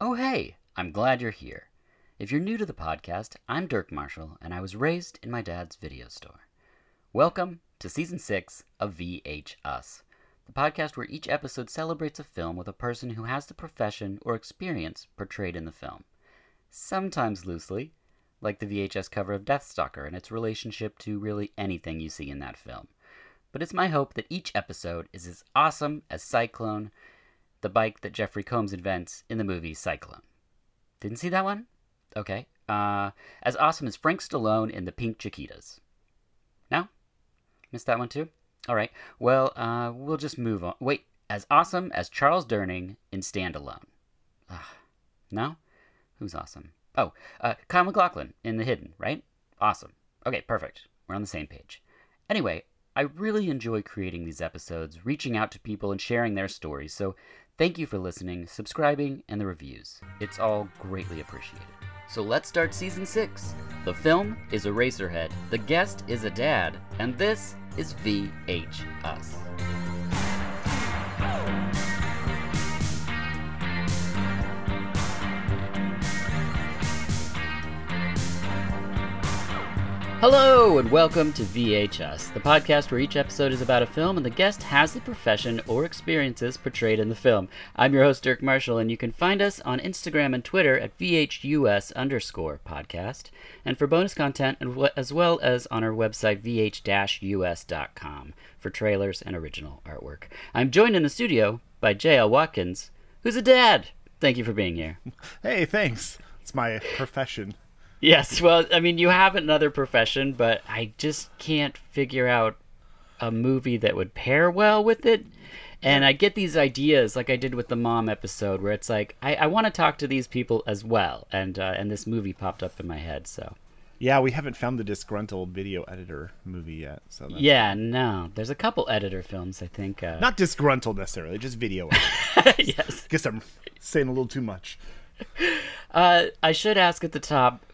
Oh hey, I'm glad you're here. If you're new to the podcast, I'm Dirk Marshall, and I was raised in my dad's video store. Welcome to Season 6 of VHUS, the podcast where each episode celebrates a film with a person who has the profession or experience portrayed in the film. Sometimes loosely, like the VHS cover of Deathstalker and its relationship to really anything you see in that film. But it's my hope that each episode is as awesome as Cyclone, the bike that Jeffrey Combs invents in the movie Cyclone. Didn't see that one? Okay. As awesome as Frank Stallone in The Pink Chiquitas. No? Missed that one too? All right. Well, we'll just move on. Wait. As awesome as Charles Durning in Stand Alone. No? Who's awesome? Oh, Kyle MacLachlan in The Hidden, right? Awesome. Okay, perfect. We're on the same page. Anyway, I really enjoy creating these episodes, reaching out to people, and sharing their stories, so thank you for listening, subscribing, and the reviews. It's all greatly appreciated. So let's start Season 6. The film is Eraserhead, the guest is a dad, and this is VHUS. Hello, and welcome to VHUS, the podcast where each episode is about a film and the guest has the profession or experiences portrayed in the film. I'm your host, Dirk Marshall, and you can find us on Instagram and Twitter at VHUS_podcast, and for bonus content, as well as on our website, VH-US.com, for trailers and original artwork. I'm joined in the studio by JL Watkins, who's a dad. Thank you for being here. Hey, thanks. It's my profession. Yes, well, I mean, you have another profession, but I just can't figure out a movie that would pair well with it. And I get these ideas, like I did with the mom episode, where it's like, I want to talk to these people as well. And this movie popped up in my head, so. Yeah, we haven't found the disgruntled video editor movie yet. So that's... Yeah, no. There's a couple editor films, I think. Not disgruntled, necessarily, just video editor. Yes. I guess I'm saying a little too much. I should ask at the top,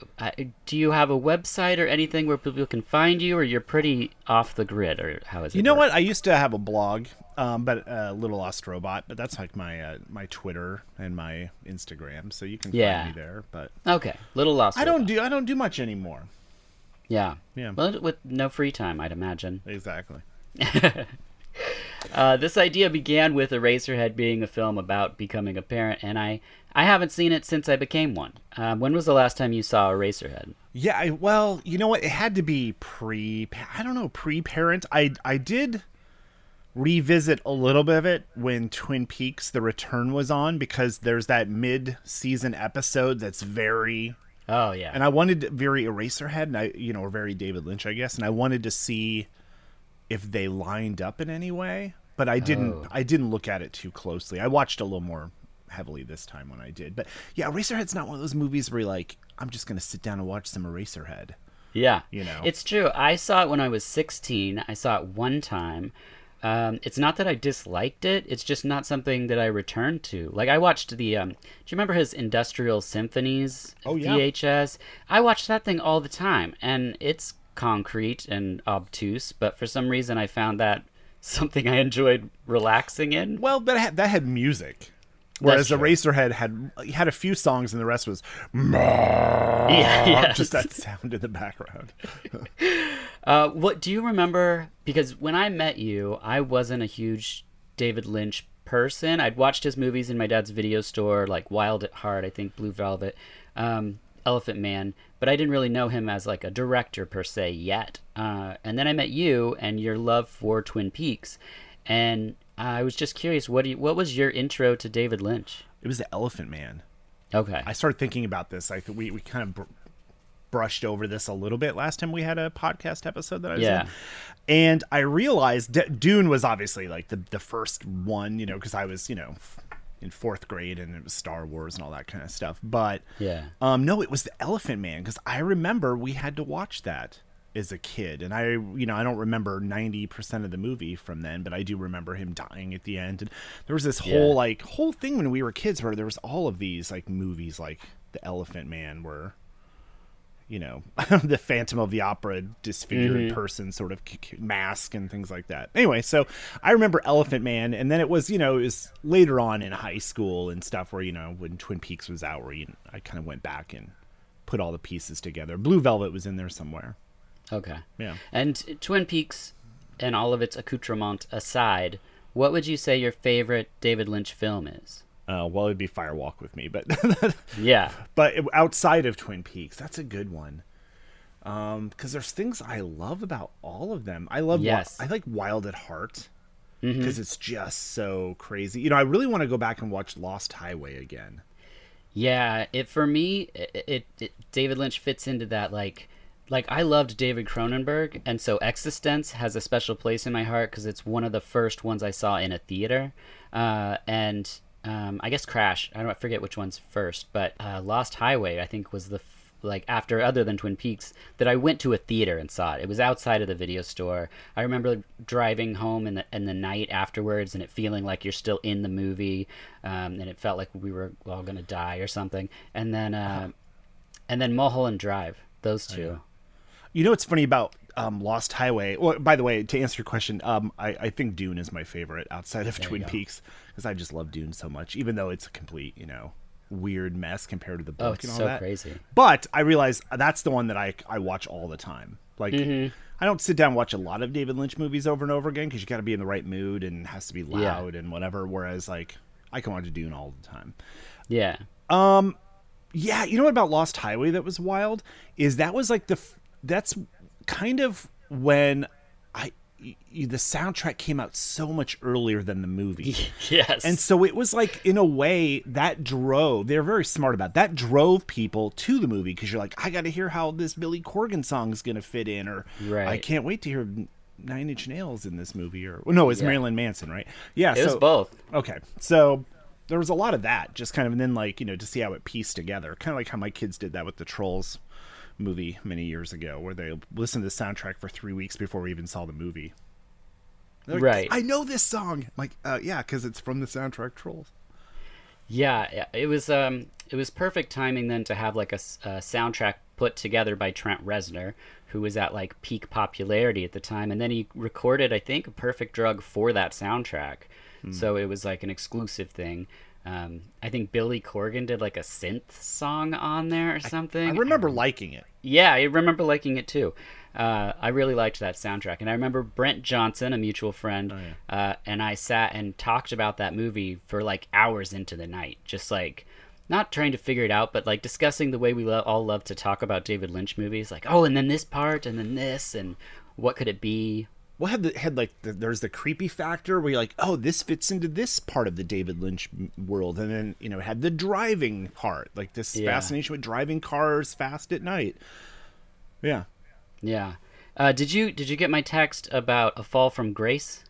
do you have a website or anything where people can find you, or you're pretty off the grid, or how is it? You know what? I used to have a blog, but Little Lost Robot, but that's like my Twitter and my Instagram, so you can find me there. But okay, Little Lost. I don't do much anymore. Yeah. Well, with no free time, I'd imagine. Exactly. This idea began with Eraserhead being a film about becoming a parent, and I haven't seen it since I became one. When was the last time you saw Eraserhead? Yeah, well, you know what? It had to be pre-parent. I did revisit a little bit of it when Twin Peaks, The Return was on, because there's that mid-season episode that's very... Oh, yeah. And I wanted very Eraserhead, and or very David Lynch, I guess, and I wanted to see... if they lined up in any way, but I didn't look at it too closely. I watched a little more heavily this time when I did, but yeah, Eraserhead's not one of those movies where you're like, I'm just going to sit down and watch some Eraserhead. Yeah. You know, it's true. I saw it when I was 16. I saw it one time. It's not that I disliked it. It's just not something that I returned to. Like I watched the, do you remember his Industrial Symphonies? Oh yeah. VHS. I watched that thing all the time, and it's concrete and obtuse, but for some reason I found that something I enjoyed relaxing in. Well, that had music, whereas Eraserhead had a few songs and the rest was just that sound in the background. What do you remember, because when I met you, I wasn't a huge David Lynch person. I'd watched his movies in my dad's video store, like Wild at Heart, I think Blue Velvet, Elephant Man, but I didn't really know him as like a director per se yet. And then I met you and your love for Twin Peaks, and I was just curious, what was your intro to David Lynch? It was the Elephant Man. Okay. I started thinking about this. I we kind of brushed over this a little bit last time we had a podcast episode that I was in, and I realized Dune was obviously like the first one, you know, because I was in fourth grade, and it was Star Wars and all that kind of stuff. But no, it was the Elephant Man, because I remember we had to watch that as a kid, and I don't remember 90% of the movie from then, but I do remember him dying at the end. And there was this whole thing when we were kids where there was all of these like movies like the Elephant Man were you know, the Phantom of the Opera disfigured person sort of mask and things like that. Anyway, so I remember Elephant Man, and then it was, you know, it was later on in high school and stuff where, you know, when Twin Peaks was out, where I kind of went back and put all the pieces together. Blue Velvet was in there somewhere. Okay. Yeah. And Twin Peaks and all of its accoutrement aside, what would you say your favorite David Lynch film is? Well, it'd be Fire Walk with Me, but yeah. But outside of Twin Peaks, that's a good one. Because there's things I love about all of them. I love, I like Wild at Heart because it's just so crazy. You know, I really want to go back and watch Lost Highway again. Yeah, for me, David Lynch fits into that like I loved David Cronenberg, and so Existence has a special place in my heart because it's one of the first ones I saw in a theater, and I guess Crash. I forget which one's first, but Lost Highway, I think, was the after other than Twin Peaks that I went to a theater and saw it. It was outside of the video store. I remember driving home in the night afterwards, and it feeling like you're still in the movie, and it felt like we were all gonna die or something. And then Mulholland Drive. Those two. Yeah. You know what's funny about Lost Highway? Well, by the way, to answer your question, I think Dune is my favorite outside of Twin Peaks because I just love Dune so much, even though it's a complete, you know, weird mess compared to the book and all that. Oh, it's so crazy. But I realize that's the one that I watch all the time. Like, I don't sit down and watch a lot of David Lynch movies over and over again because you got to be in the right mood and it has to be loud and whatever, whereas, like, I can watch Dune all the time. Yeah. Yeah, you know what about Lost Highway that was wild? Is that was like that's kind of when the soundtrack came out so much earlier than the movie. Yes. And so it was like, in a way, that drove, they're very smart about it, that drove people to the movie because you're like, I got to hear how this Billy Corgan song is going to fit in, or I can't wait to hear Nine Inch Nails in this movie. Or no, it's Marilyn Manson, right? Yeah. It was both. Okay. So there was a lot of that, just kind of, and then, like, you know, to see how it pieced together, kind of like how my kids did that with the Trolls movie many years ago, where they listened to the soundtrack for 3 weeks before we even saw the movie. Like, right. I know this song. I'm like, yeah, because it's from the soundtrack Trolls. Yeah, it was perfect timing then to have like a soundtrack put together by Trent Reznor, who was at like peak popularity at the time, and then he recorded, I think, Perfect Drug for that soundtrack. So it was like an exclusive thing. I think Billy Corgan did like a synth song on there or something. I remember liking it. Yeah, I remember liking it too. I really liked that soundtrack. And I remember Brent Johnson, a mutual friend, and I sat and talked about that movie for like hours into the night. Just like not trying to figure it out, but like discussing the way we all love to talk about David Lynch movies. Like, oh, and then this part and then this and what could it be? Well, there's the creepy factor where you're like, oh, this fits into this part of the David Lynch world, and then, you know, it had the driving part, like this fascination with driving cars fast at night. Yeah. Did you get my text about A Fall from Grace?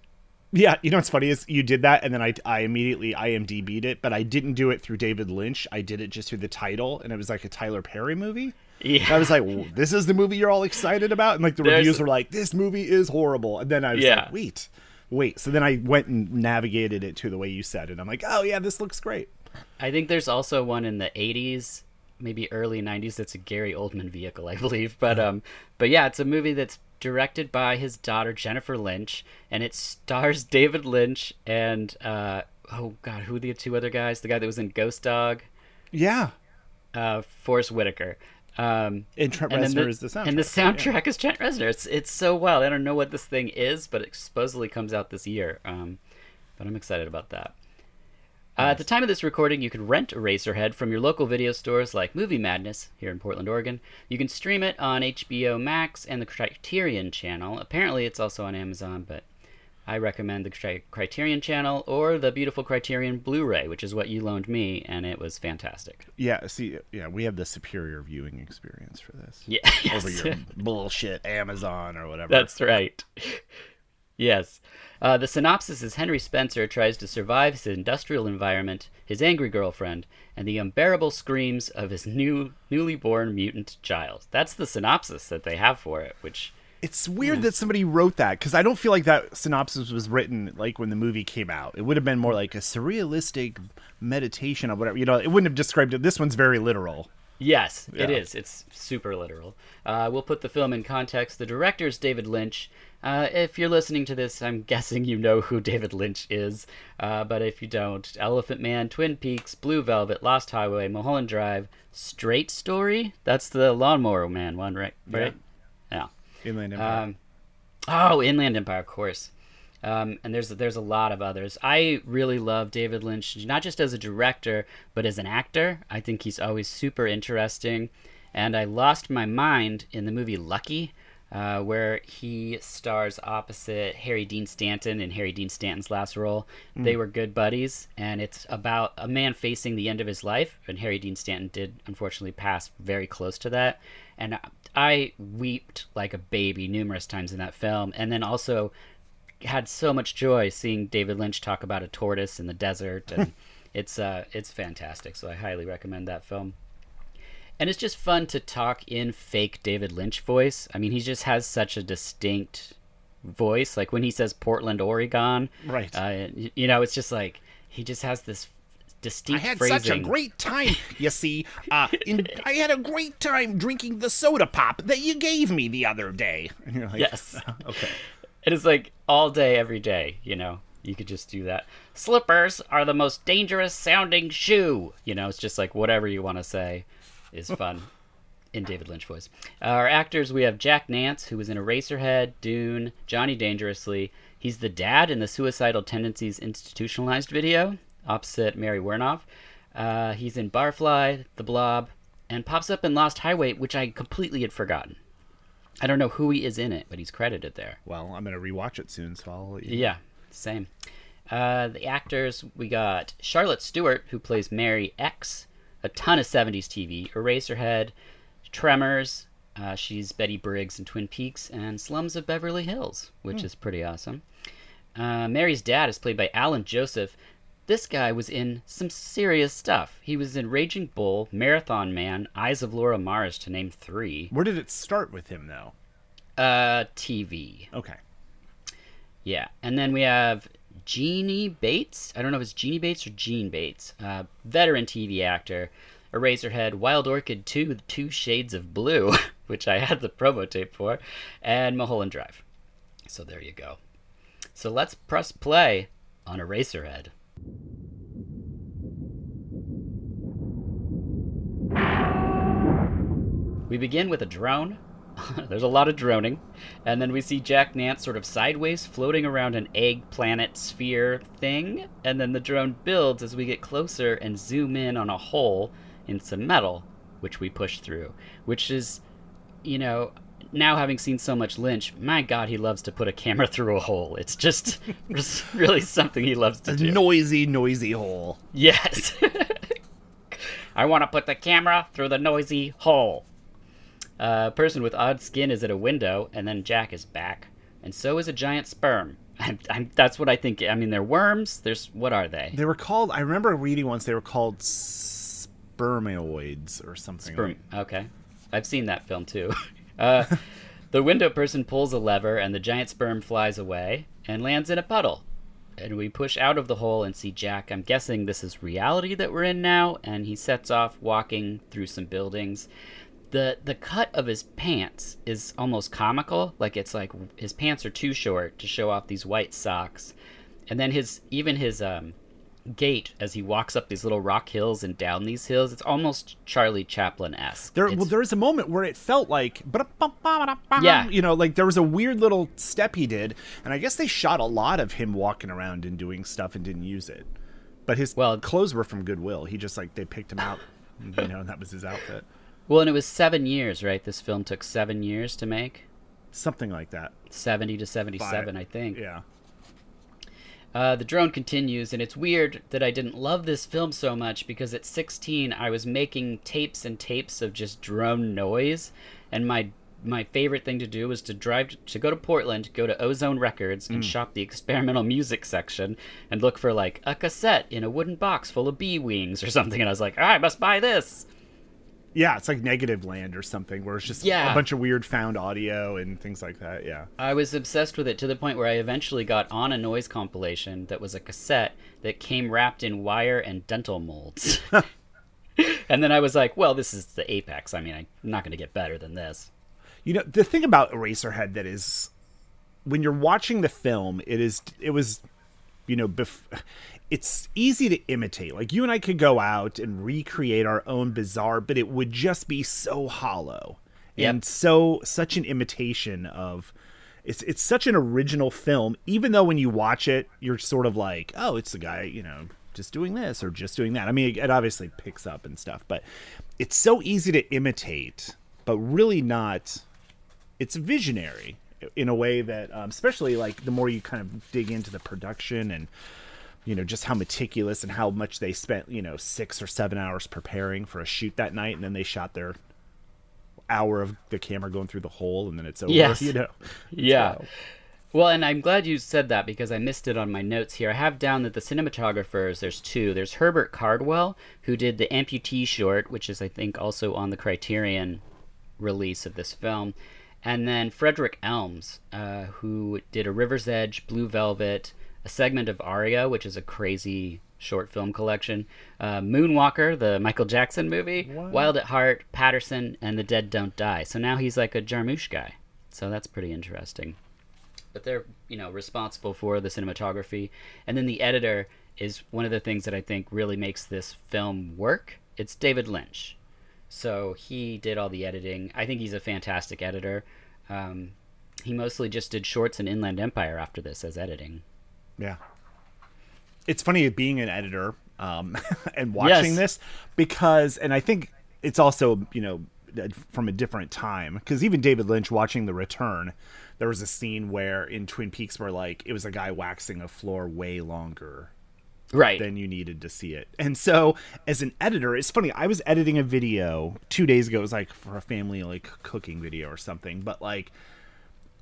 Yeah, you know what's funny is you did that, and then I immediately IMDb'd it, but I didn't do it through David Lynch. I did it just through the title, and it was like a Tyler Perry movie. Yeah. And I was like, this is the movie you're all excited about? And like the reviews were like, this movie is horrible. And then I was like, wait. So then I went and navigated it to the way you said it. I'm like, oh yeah, this looks great. I think there's also one in the 80s, maybe early 90s, that's a Gary Oldman vehicle, I believe. But yeah, it's a movie that's directed by his daughter, Jennifer Lynch, and it stars David Lynch and, who are the two other guys? The guy that was in Ghost Dog? Yeah. Forrest Whitaker. And Trent Reznor is the soundtrack. And the soundtrack is Trent Reznor. It's so wild. I don't know what this thing is, but it supposedly comes out this year. But I'm excited about that. Nice. At the time of this recording, you can rent Eraserhead from your local video stores like Movie Madness here in Portland, Oregon. You can stream it on HBO Max and the Criterion Channel. Apparently, it's also on Amazon, but I recommend the Criterion Channel or the beautiful Criterion Blu-ray, which is what you loaned me, and it was fantastic. Yeah, we have the superior viewing experience for this. Yeah, over your bullshit Amazon or whatever. That's right. Yes. The synopsis is Henry Spencer tries to survive his industrial environment, his angry girlfriend, and the unbearable screams of his newly born mutant child. That's the synopsis that they have for it, which... It's weird that somebody wrote that, because I don't feel like that synopsis was written like when the movie came out. It would have been more like a surrealistic meditation or whatever. You know, it wouldn't have described it. This one's very literal. Yes, yeah. It is. It's super literal. We'll put the film in context. The director's David Lynch. If you're listening to this, I'm guessing you know who David Lynch is. But if you don't, Elephant Man, Twin Peaks, Blue Velvet, Lost Highway, Mulholland Drive, Straight Story? That's the Lawnmower Man one, right? Right? Yeah. Yeah. Inland Empire. Inland Empire, of course. And there's a lot of others. I really love David Lynch, not just as a director, but as an actor. I think he's always super interesting. And I lost my mind in the movie Lucky, where he stars opposite Harry Dean Stanton in Harry Dean Stanton's last role. Mm. They were good buddies, and it's about a man facing the end of his life, and Harry Dean Stanton did unfortunately pass very close to that. And I weeped like a baby numerous times in that film, and then also had so much joy seeing David Lynch talk about a tortoise in the desert, and it's fantastic. So I highly recommend that film. And it's just fun to talk in fake David Lynch voice. I mean, he just has such a distinct voice. Like when he says Portland, Oregon, right? It's just like he just has this distinct phrasing. I had such a great time, you see. I had a great time drinking the soda pop that you gave me the other day. And you're like, yes, okay. And it's like all day, every day, you could just do that. Slippers are the most dangerous sounding shoe. It's just like whatever you want to say is fun in David Lynch voice. Our actors, we have Jack Nance, who was in Eraserhead, Dune, Johnny Dangerously. He's the dad in the Suicidal Tendencies Institutionalized video, opposite Mary Wernoff. He's in Barfly, The Blob, and pops up in Lost Highway, which I completely had forgotten. I don't know who he is in it, but he's credited there. Well, I'm going to rewatch it soon, so I'll let you know. Yeah, same. The actors, we got Charlotte Stewart, who plays Mary X, a ton of 70s TV, Eraserhead, Tremors, she's Betty Briggs in Twin Peaks, and Slums of Beverly Hills, which is pretty awesome. Mary's dad is played by Alan Joseph. This guy was in some serious stuff. He was in Raging Bull, Marathon Man, Eyes of Laura Mars, to name three. Where did it start with him, though? TV. Okay. Yeah. And then we have Jeannie Bates. I don't know if it's Jeannie Bates or Jean Bates. Veteran TV actor. Eraserhead, Wild Orchid 2, Two Shades of Blue, which I had the promo tape for, and Mulholland Drive. So there you go. So let's press play on Eraserhead. We begin with a drone. There's a lot of droning. And then we see Jack Nance sort of sideways floating around an egg planet sphere thing. And then the drone builds as we get closer and zoom in on a hole in some metal, which we push through. Which is, now having seen so much Lynch, my God, he loves to put a camera through a hole. It's just really something he loves to do. A noisy, noisy hole. Yes. I want to put the camera through the noisy hole. A person with odd skin is at a window, and then Jack is back. And so is a giant sperm. That's what I think. I mean, they're worms. What are they? They were called, I remember reading once, they were called spermioids or something. Okay. I've seen that film, too. The window person pulls a lever, and the giant sperm flies away and lands in a puddle. And we push out of the hole and see Jack. I'm guessing this is reality that we're in now, and he sets off walking through some buildings. The cut of his pants is almost comical. Like, it's like his pants are too short to show off these white socks. And then his gait as he walks up these little rock hills and down these hills, it's almost Charlie Chaplin-esque. There's a moment where it felt like, yeah. Like there was a weird little step he did. And I guess they shot a lot of him walking around and doing stuff and didn't use it. But his clothes were from Goodwill. He just, they picked him out, and that was his outfit. Well, and it was 7 years, right? This film took 7 years to make. Something like that. 70 to 77, 5, I think. Yeah. The drone continues, and it's weird that I didn't love this film so much because at 16, I was making tapes and tapes of just drone noise, and my favorite thing to do was to go to Portland, go to Ozone Records, and shop the experimental music section and look for, a cassette in a wooden box full of bee wings or something, and I was like, I must buy this! Yeah, it's like Negative Land or something where it's just a bunch of weird found audio and things like that, yeah. I was obsessed with it to the point where I eventually got on a noise compilation that was a cassette that came wrapped in wire and dental molds. And then I was like, well, this is the apex. I mean, I'm not going to get better than this. You know, the thing about Eraserhead that is, when you're watching the film, it was, you know, it's easy to imitate. Like, you and I could go out and recreate our own bizarre, but it would just be so hollow. Yep. And such an imitation of, it's such an original film, even though when you watch it, you're sort of like, oh, it's the guy, you know, just doing this or just doing that. I mean, it obviously picks up and stuff, but it's so easy to imitate, but really not. It's visionary in a way that, especially like the more you kind of dig into the production and, you know, just how meticulous and how much they spent, you know, 6 or 7 hours preparing for a shoot that night. And then they shot their hour of the camera going through the hole and then it's over, yes. You know? Yeah. So. Well, and I'm glad you said that because I missed it on my notes here. I have down that the cinematographers, there's two. There's Herbert Cardwell, who did the Amputee short, which is, I think, also on the Criterion release of this film. And then Frederick Elms, who did A River's Edge, Blue Velvet, a segment of Aria, which is a crazy short film collection, Moonwalker, the Michael Jackson movie, what? Wild at Heart, Patterson, and The Dead Don't Die. So now he's like a Jarmusch guy. So that's pretty interesting. But they're, you know, responsible for the cinematography. And then the editor is one of the things that I think really makes this film work. It's David Lynch. So he did all the editing. I think he's a fantastic editor. He mostly just did shorts in Inland Empire after this as editing. Yeah. It's funny being an editor and watching yes. this because, and I think it's also, you know, from a different time, because even David Lynch watching The Return, there was a scene where in Twin Peaks where like it was a guy waxing a floor way longer right. than you needed to see it. And so as an editor, it's funny, I was editing a video 2 days ago. It was like for a family like cooking video or something, but like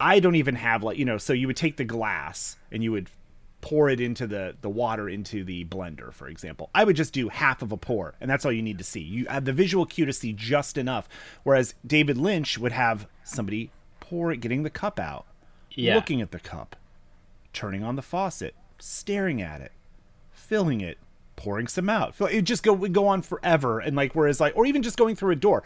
I don't even have like, you know, so you would take the glass and you would pour it into the water into the blender, for example. I would just do half of a pour, and that's all you need to see. You have the visual cue to see just enough, whereas David Lynch would have somebody pour it, getting the cup out, yeah. looking at the cup, turning on the faucet, staring at it, filling it, pouring some out. It would just go on forever, and like whereas like, or even just going through a door.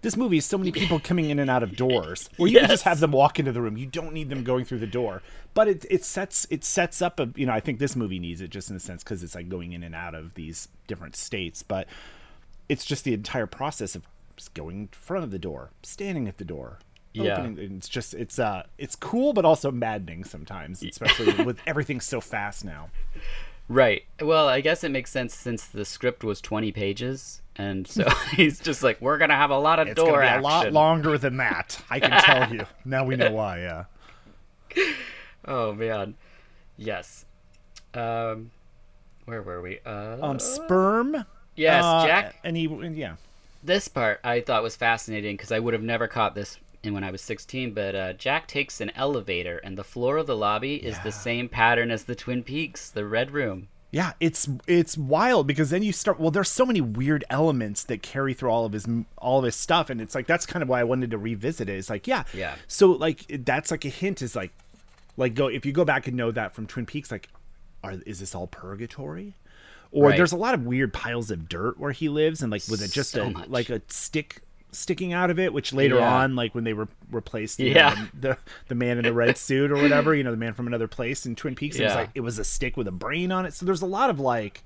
This movie is so many people coming in and out of doors where you yes. can just have them walk into the room. You don't need them going through the door, but it sets up a, you know, I think this movie needs it just in a sense, cause it's like going in and out of these different states, but it's just the entire process of going in front of the door, standing at the door. Yeah. Opening, it's just, it's cool, but also maddening sometimes, especially with everything so fast now. Right. Well, I guess it makes sense since the script was 20 pages. And so he's just like, we're going to have a lot of door action. It's going to be a lot longer than that. I can tell you. Now we know why, yeah. Oh, man. Yes. Where were we? Sperm. Yes, Jack. Yeah. This part I thought was fascinating because I would have never caught this when I was 16, but Jack takes an elevator and the floor of the lobby is yeah. the same pattern as the Twin Peaks, the Red Room. Yeah, it's wild because then you start. Well, there's so many weird elements that carry through all of his stuff, and it's like that's kind of why I wanted to revisit it. It's like yeah. So like that's like a hint is like go if you go back and know that from Twin Peaks, like, is this all purgatory? Or right. there's a lot of weird piles of dirt where he lives, and like with it just like a stick sticking out of it, which later yeah. on, like when they replaced know, the man in the red suit or whatever, you know, the man from another place in Twin Peaks, yeah. it was a stick with a brain on it. So there's a lot of like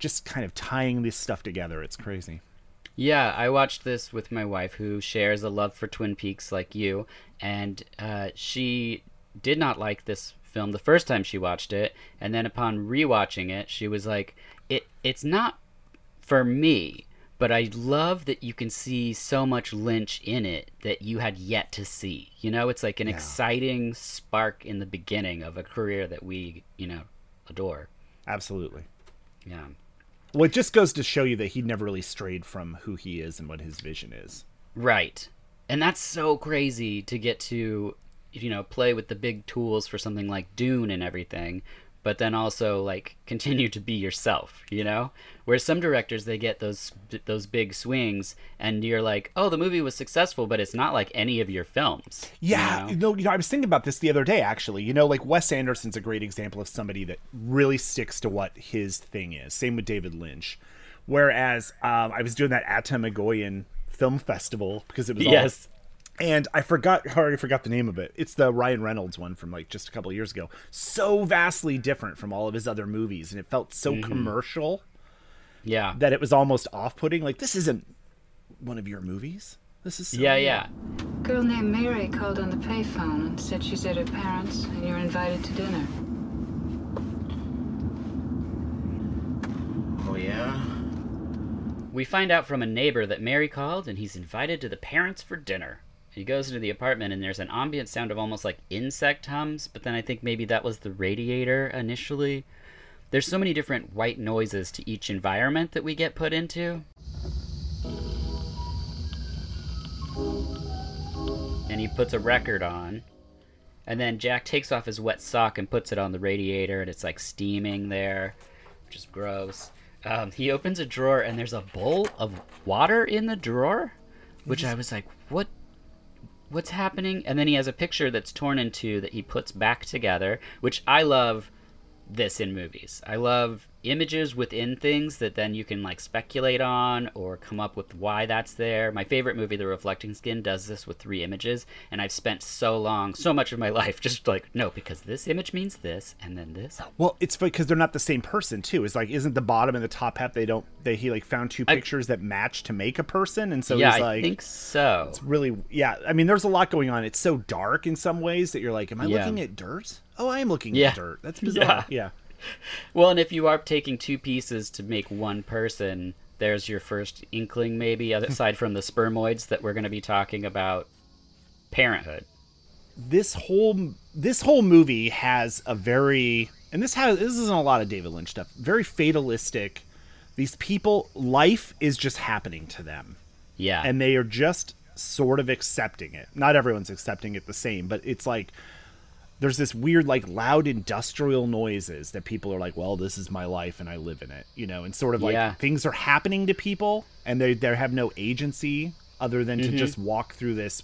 just kind of tying this stuff together. It's crazy. Yeah, I watched this with my wife who shares a love for Twin Peaks like you, and she did not like this film the first time she watched it, and then upon rewatching it, she was like, it's not for me. But I love that you can see so much Lynch in it that you had yet to see. You know, it's like an exciting spark in the beginning of a career that we, you know, adore. Absolutely. Yeah. Well, it just goes to show you that he never really strayed from who he is and what his vision is. Right. And that's so crazy to get to, you know, play with the big tools for something like Dune and everything, but then also like continue to be yourself, you know, where some directors, they get those big swings and you're like, oh, the movie was successful, but it's not like any of your films. Yeah. You know? No, you know, I was thinking about this the other day, actually, you know, like Wes Anderson's a great example of somebody that really sticks to what his thing is. Same with David Lynch, Whereas I was doing that Atemagoyan Film Festival because it was yes. And I already forgot the name of it. It's the Ryan Reynolds one from like just a couple of years ago. So vastly different from all of his other movies, and it felt so commercial. Yeah, that it was almost off-putting. Like, this isn't one of your movies. This is so weird. Girl named Mary called on the payphone and said she's at her parents' and you're invited to dinner. Oh yeah. We find out from a neighbor that Mary called and he's invited to the parents for dinner. He goes into the apartment and there's an ambient sound of almost like insect hums, but then I think maybe that was the radiator initially. There's so many different white noises to each environment that we get put into. And he puts a record on, and then Jack takes off his wet sock and puts it on the radiator, and it's like steaming there, which is gross. He opens a drawer and there's a bowl of water in the drawer, which I was like, what's happening? And then he has a picture that's torn in two that he puts back together, which I love this in movies. I love images within things that then you can like speculate on or come up with why that's there. My favorite movie, The Reflecting Skin, does this with three images, and I've spent so much of my life just like, no, because this image means this and then this. Well, it's because they're not the same person too. It's like, isn't the bottom and the top half, he like found two pictures that match to make a person, and so yeah, he's like, I think so. It's really, yeah, I mean, there's a lot going on. It's so dark in some ways that you're like, am I looking at dirt? Oh, I am looking at dirt. That's bizarre. Yeah. Well, and if you are taking two pieces to make one person, there's your first inkling, maybe, aside from the spermoids that we're going to be talking about, parenthood. This whole movie has a very, and this isn't a lot of David Lynch stuff, very fatalistic. These people, life is just happening to them. Yeah. And they are just sort of accepting it. Not everyone's accepting it the same, but it's like, there's this weird, like, loud industrial noises that people are like, well, this is my life and I live in it, you know, and sort of like things are happening to people and they have no agency other than to just walk through this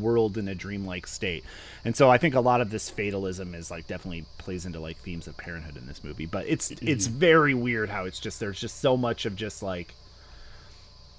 world in a dreamlike state. And so I think a lot of this fatalism is like definitely plays into like themes of parenthood in this movie, but it's very weird how it's just, there's just so much of just like,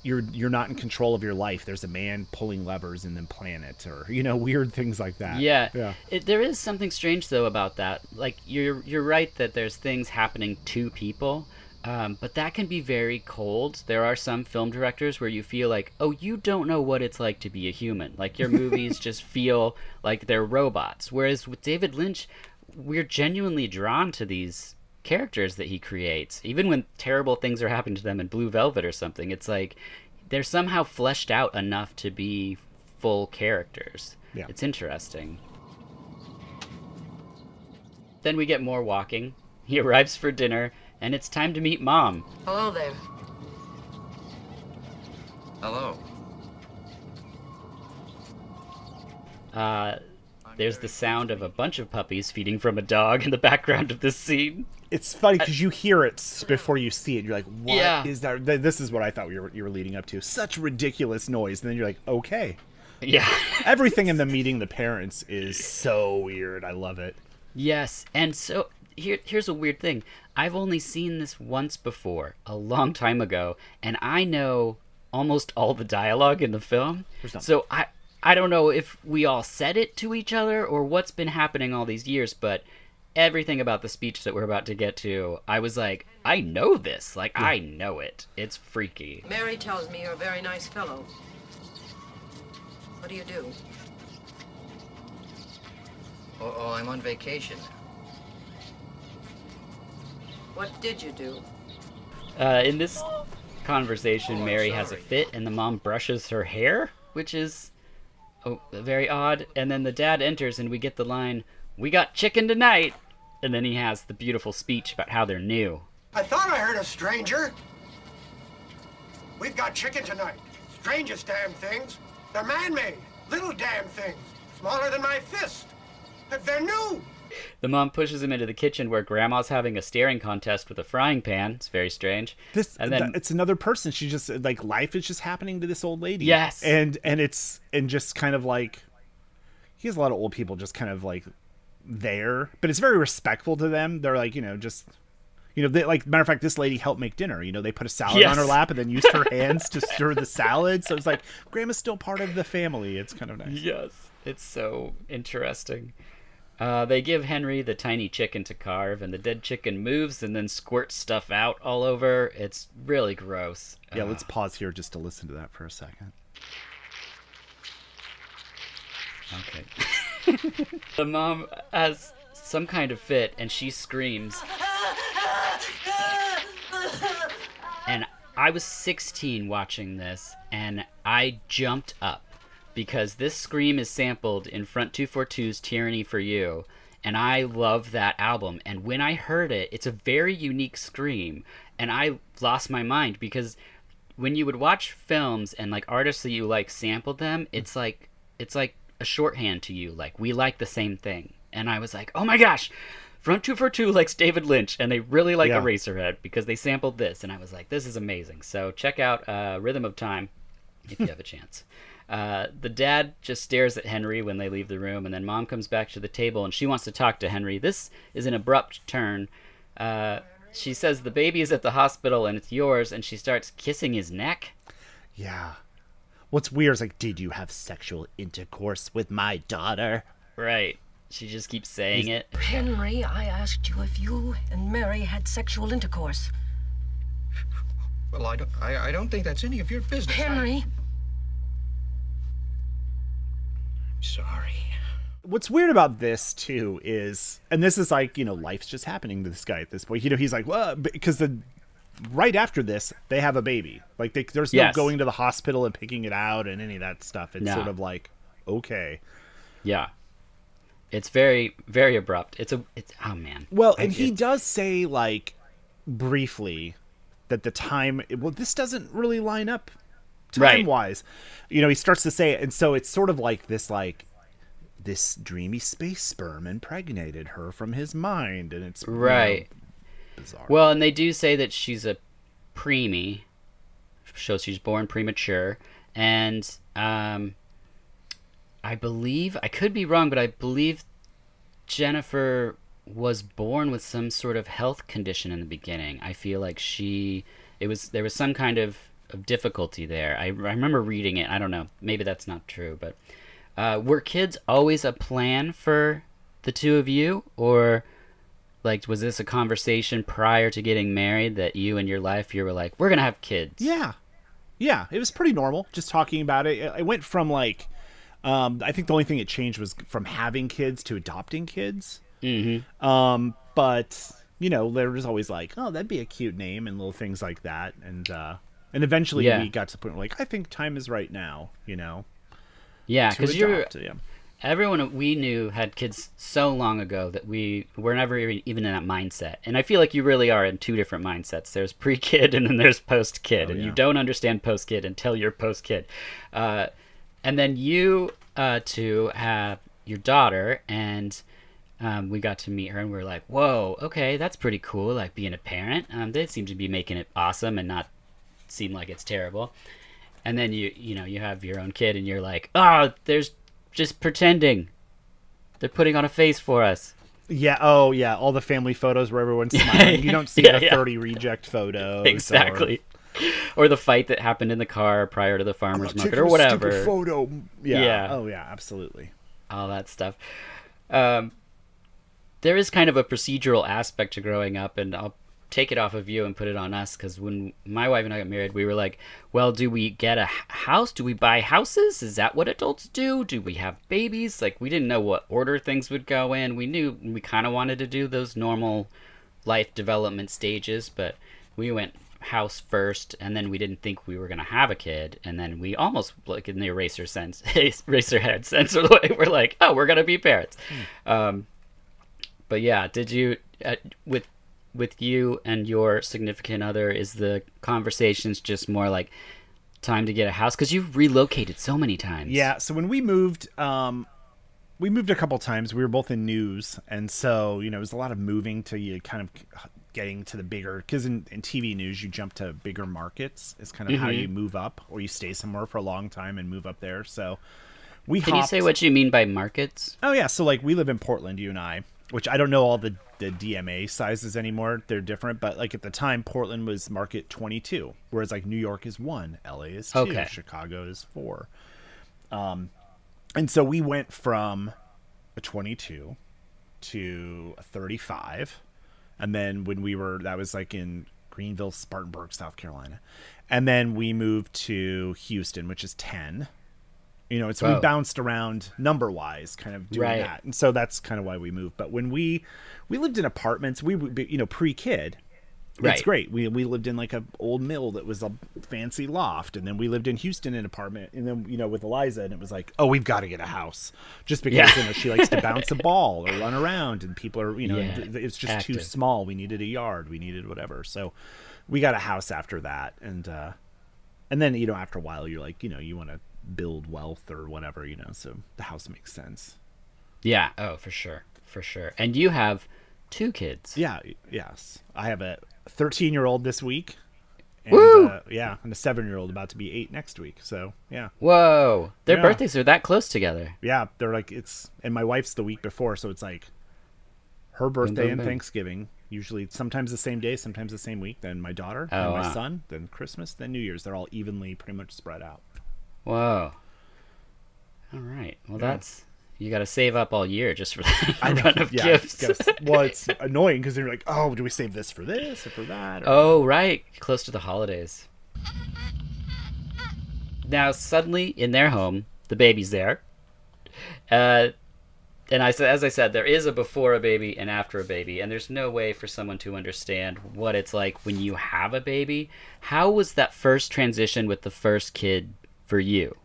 you're not in control of your life. There's a man pulling levers in the planet, or you know, weird things like that. Yeah. There is something strange though about that. Like you're right that there's things happening to people, but that can be very cold. There are some film directors where you feel like, oh, you don't know what it's like to be a human. Like your movies just feel like they're robots. Whereas with David Lynch, we're genuinely drawn to these characters that he creates, even when terrible things are happening to them in Blue Velvet or something. It's like they're somehow fleshed out enough to be full characters. Yeah. It's interesting. Then we get more walking. He arrives for dinner and it's time to meet Mom. Hello there. Hello. There's the sound of a bunch of puppies feeding from a dog in the background of this scene. It's funny because you hear it before you see it. You're like, what is that? This is what I thought you were leading up to. Such ridiculous noise. And then you're like, okay. Yeah. Everything in the meeting the parents is so weird. I love it. Yes. And so here's a weird thing. I've only seen this once before, a long time ago, and I know almost all the dialogue in the film. So I don't know if we all said it to each other or what's been happening all these years, but everything about the speech that we're about to get to, I was like, I know this. Like, I know it. It's freaky. Mary tells me you're a very nice fellow. What do you do? Oh, I'm on vacation. What did you do? In this conversation, Mary has a fit and the mom brushes her hair, which is... oh, very odd. And then the dad enters and we get the line, "We got chicken tonight." And then he has the beautiful speech about how they're new. I thought I heard a stranger. We've got chicken tonight. Strangest damn things. They're man-made. Little damn things. Smaller than my fist. They're new. The mom pushes him into the kitchen where Grandma's having a staring contest with a frying pan. It's very strange. It's another person. She just like, life is just happening to this old lady. Yes. And just kind of like, he has a lot of old people just kind of like there, but it's very respectful to them. They're like, you know, just You know, they, like, matter of fact, this lady helped make dinner. You know, they put a salad on her lap and then used her hands to stir the salad. So it's like, Grandma's still part of the family. It's kind of nice. Yes, it's so interesting. They give Henry the tiny chicken to carve, and the dead chicken moves and then squirts stuff out all over. It's really gross. Yeah, let's pause here just to listen to that for a second. Okay. The mom has some kind of fit, and she screams. And I was 16 watching this, and I jumped up, because this scream is sampled in Front 242's Tyranny for You, and I love that album. And when I heard it, it's a very unique scream, and I lost my mind, because when you would watch films and, like, artists that you like sampled them, it's like a shorthand to you, like, we like the same thing. And I was like, oh my gosh, Front 242 likes David Lynch, and they really like Eraserhead because they sampled this. And I was like, this is amazing. So check out Rhythm of Time if you have a chance. The dad just stares at Henry when they leave the room, and then Mom comes back to the table and she wants to talk to Henry. This is an abrupt turn. She says the baby is at the hospital and it's yours, and she starts kissing his neck. Yeah. What's weird is, like, did you have sexual intercourse with my daughter? Right. She just keeps saying it. Henry, I asked you if you and Mary had sexual intercourse. Well, I don't think that's any of your business. Henry. Sorry. What's weird about this too is, and this is like, you know, life's just happening to this guy at this point. You know, he's like, well, because right after this, they have a baby. Like, there's no going to the hospital and picking it out and any of that stuff. It's sort of like, okay, yeah, it's very, very abrupt. It's oh man. Well, and he does say, like, briefly that the time. Well, this doesn't really line up. Time-wise, you know, he starts to say it, and so it's sort of like this dreamy space sperm impregnated her from his mind, and it's right, you know, bizarre. Well, and they do say that she's a preemie, so she's born premature, and I believe, I could be wrong, but I believe Jennifer was born with some sort of health condition in the beginning. I feel like there was some kind of difficulty there. I remember reading it. I don't know. Maybe that's not true, but were kids always a plan for the two of you? Or, like, was this a conversation prior to getting married that you and your life, you were like, we're going to have kids? Yeah. Yeah. It was pretty normal. Just talking about it. It went from, like, I think the only thing it changed was from having kids to adopting kids. Mm-hmm. But, you know, they were just always like, oh, that'd be a cute name and little things like that. And eventually we got to the point where, like, I think time is right now, you know? Yeah, because everyone we knew had kids so long ago that we were never even in that mindset. And I feel like you really are in two different mindsets. There's pre-kid and then there's post-kid. You don't understand post-kid until you're post-kid. And then you two have your daughter, and we got to meet her, and we were like, whoa, okay, that's pretty cool, like, being a parent. They seem to be making it awesome and not seem like it's terrible. And then you know you have your own kid, and you're like, oh, there's just pretending, they're putting on a face for us. All the family photos where everyone's smiling. You don't see the 30 reject photos, exactly, or the fight that happened in the car prior to the farmer's market or whatever photo. Absolutely, all that stuff. There is kind of a procedural aspect to growing up, and I'll take it off of you and put it on us, because when my wife and I got married, we were like, well, do we get a house? Do we buy houses? Is that what adults do? Do we have babies? Like, we didn't know what order things would go in. We knew we kind of wanted to do those normal life development stages, but we went house first, and then we didn't think we were going to have a kid, and then we almost, like, in the Eraserhead sense of the way, we're like, oh, we're going to be parents. But yeah, did you with you and your significant other, is the conversations just more like time to get a house? Because you've relocated so many times. Yeah, so when we moved a couple times. We were both in news, and so, you know, it was a lot of moving to you kind of getting to the bigger, because in TV news, you jump to bigger markets. It's kind of how you move up, or you stay somewhere for a long time and move up there. So Can you say what you mean by markets? Oh, yeah, so, like, we live in Portland, you and I, which I don't know all the the DMA sizes anymore. They're different. But like at the time, Portland was market 22, whereas like New York is 1, LA is 2, okay. Chicago is 4. And so we went from a 22 to a 35. And then when we were, that was like in Greenville, Spartanburg, South Carolina. And then we moved to Houston, which is 10. You know, so we bounced around number wise kind of doing that. And so that's kind of why we moved. But when we lived in apartments, we would be, you know, pre-kid. That's great. We lived in like a old mill that was a fancy loft, and then we lived in Houston in an apartment, and then, you know, with Eliza, and it was like, oh, we've got to get a house just because you know, she likes to bounce a ball or run around, and people are, you know, it's just too small. We needed a yard, we needed whatever. So we got a house after that, and then, you know, after a while, you're like, you know, you want to build wealth or whatever, you know, so the house makes sense. Yeah. Oh, for sure, for sure. And you have 2 kids. Yeah. Yes, I have a 13-year-old this week, and and a 7-year-old about to be 8 next week. So yeah. Whoa, their birthdays are that close together. Yeah, they're like and my wife's the week before, so it's like her birthday and Thanksgiving, usually sometimes the same day, sometimes the same week. Then my daughter, then my son, then Christmas, then New Year's. They're all evenly pretty much spread out. Whoa. All right. Well, that's. You got to save up all year just for that run of gifts. Well, it's annoying because they're like, oh, do we save this for this or for that? Or... Oh, right. Close to the holidays. Now, suddenly in their home, the baby's there. And as I said, there is a before a baby and after a baby. And there's no way for someone to understand what it's like when you have a baby. How was that first transition with the first kid for you?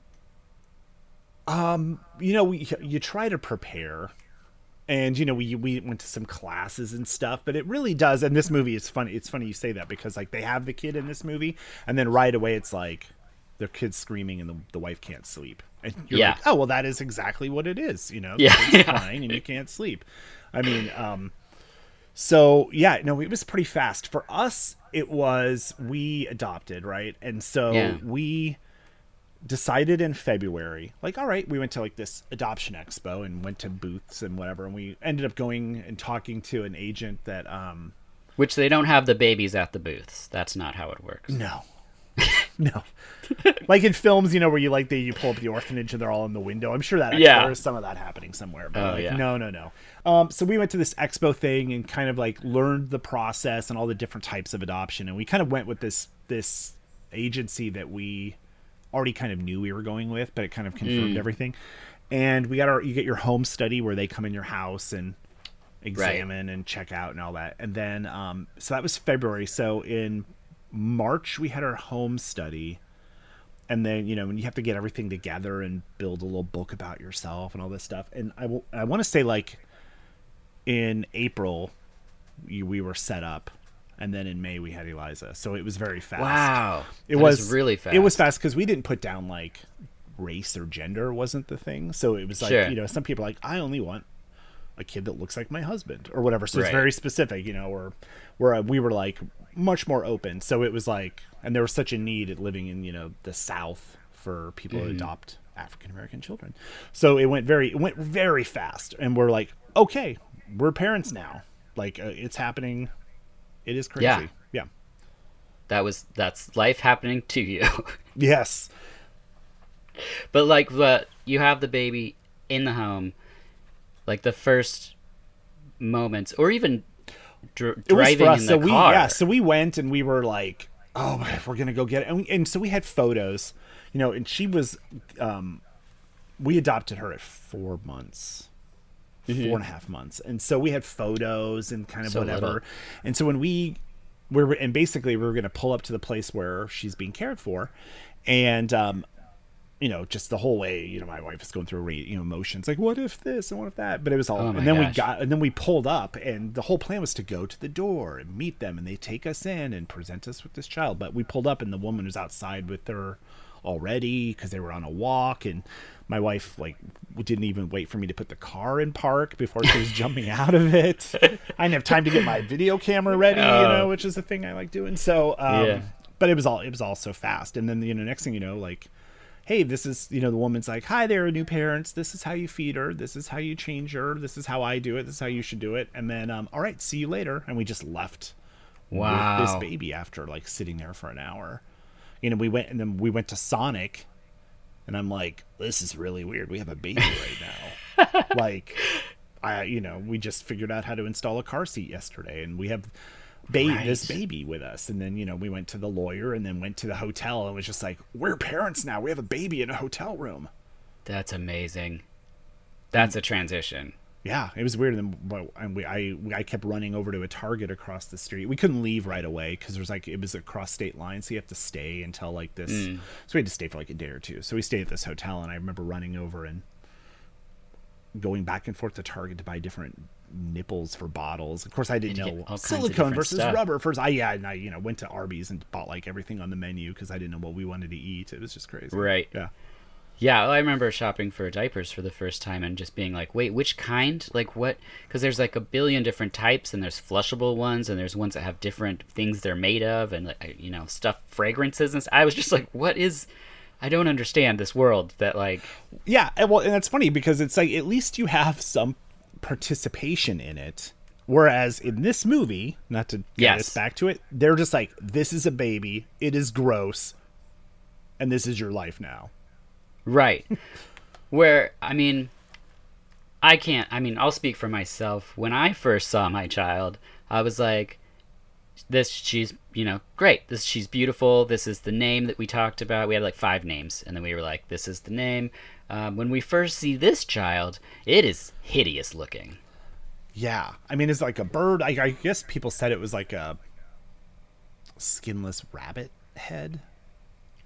You know, you try to prepare, and, you know, we went to some classes and stuff, but it really does. And this movie is funny. It's funny you say that because like they have the kid in this movie, and then right away it's like their kid's screaming and the wife can't sleep. And you're like, oh, well, that is exactly what it is. You know, it's crying and you can't sleep. I mean, so yeah, no, it was pretty fast for us. It was, we adopted. Right. And so we decided in February, like, all right, we went to like this adoption expo and went to booths and whatever, and we ended up going and talking to an agent that which they don't have the babies at the booths. That's not how it works. No Like in films, you know, where you like you pull up the orphanage and they're all in the window. I'm sure that there is some of that happening somewhere, but no. So we went to this expo thing and kind of like learned the process and all the different types of adoption, and we kind of went with this agency that we already kind of knew we were going with, but it kind of confirmed everything. And we got you get your home study where they come in your house and examine and check out and all that. And then, so that was February. So in March we had our home study, and then, you know, when you have to get everything together and build a little book about yourself and all this stuff. And I want to say like in April we were set up. And then in May we had Eliza. So it was very fast. Wow. It was really fast. It was fast because we didn't put down like race or gender wasn't the thing. So it was like, you know, some people are like, I only want a kid that looks like my husband or whatever. So it's very specific, you know, or where we were like much more open. So it was like, and there was such a need at living in, you know, the South for people to adopt African-American children. So it went very fast. And we're like, okay, we're parents now. Like it's happening. It is crazy. Yeah. That's life happening to you. Yes. But like, you have the baby in the home, like the first moments, or even driving in the car. Yeah. So we went and we were like, oh, we're going to go get it. And so we had photos, you know, and she was, we adopted her at 4 months. 4.5 months. And so we had photos and kind of so whatever. Little. And so when we were going to pull up to the place where she's being cared for, and, you know, just the whole way, you know, my wife is going through, you know, emotions like, what if this and what if that, but it was all, and then we pulled up, and the whole plan was to go to the door and meet them, and they take us in and present us with this child. But we pulled up, and the woman was outside with her already because they were on a walk, and my wife like didn't even wait for me to put the car in park before she was jumping out of it. I didn't have time to get my video camera ready, you know, which is the thing I like doing. So, but it was all so fast. And then, you know, next thing you know, like hey, this is, you know, the woman's like, hi there, new parents. This is how you feed her. This is how you change her. This is how I do it. This is how you should do it. And then, all right, see you later. And we just left. Wow. With this baby after like sitting there for an hour. You know, we went to Sonic, and I'm like, this is really weird. We have a baby right now. Like, we just figured out how to install a car seat yesterday, and we have this baby with us. And then, you know, we went to the lawyer and then went to the hotel, and was just like, we're parents now. We have a baby in a hotel room. That's amazing. That's a transition. Yeah, it was weird. And I kept running over to a Target across the street. We couldn't leave right away because there's like, it was a cross state line, so you have to stay until like this. So we had to stay for like a day or two. So we stayed at this hotel, and I remember running over and going back and forth to Target to buy different nipples for bottles. Of course, I didn't know silicone versus rubber first. I went to Arby's and bought like everything on the menu because I didn't know what we wanted to eat. It was just crazy. Right. Yeah. Yeah, well, I remember shopping for diapers for the first time and just being like, wait, which kind? Like what? Because there's like a billion different types, and there's flushable ones, and there's ones that have different things they're made of, and like, you know, stuff, fragrances. And I was just like, what is, I don't understand this world that like. Yeah, well, and that's funny because it's like, at least you have some participation in it. Whereas in this movie, not to get us back to it, they're just like, this is a baby, it is gross, and this is your life now. Right. Where, I'll speak for myself. When I first saw my child, I was like, she's, you know, great. She's beautiful. This is the name that we talked about. We had like 5 names, and then we were like, this is the name. When we first see this child, it is hideous looking. Yeah. I mean, it's like a bird. I guess people said it was like a skinless rabbit head.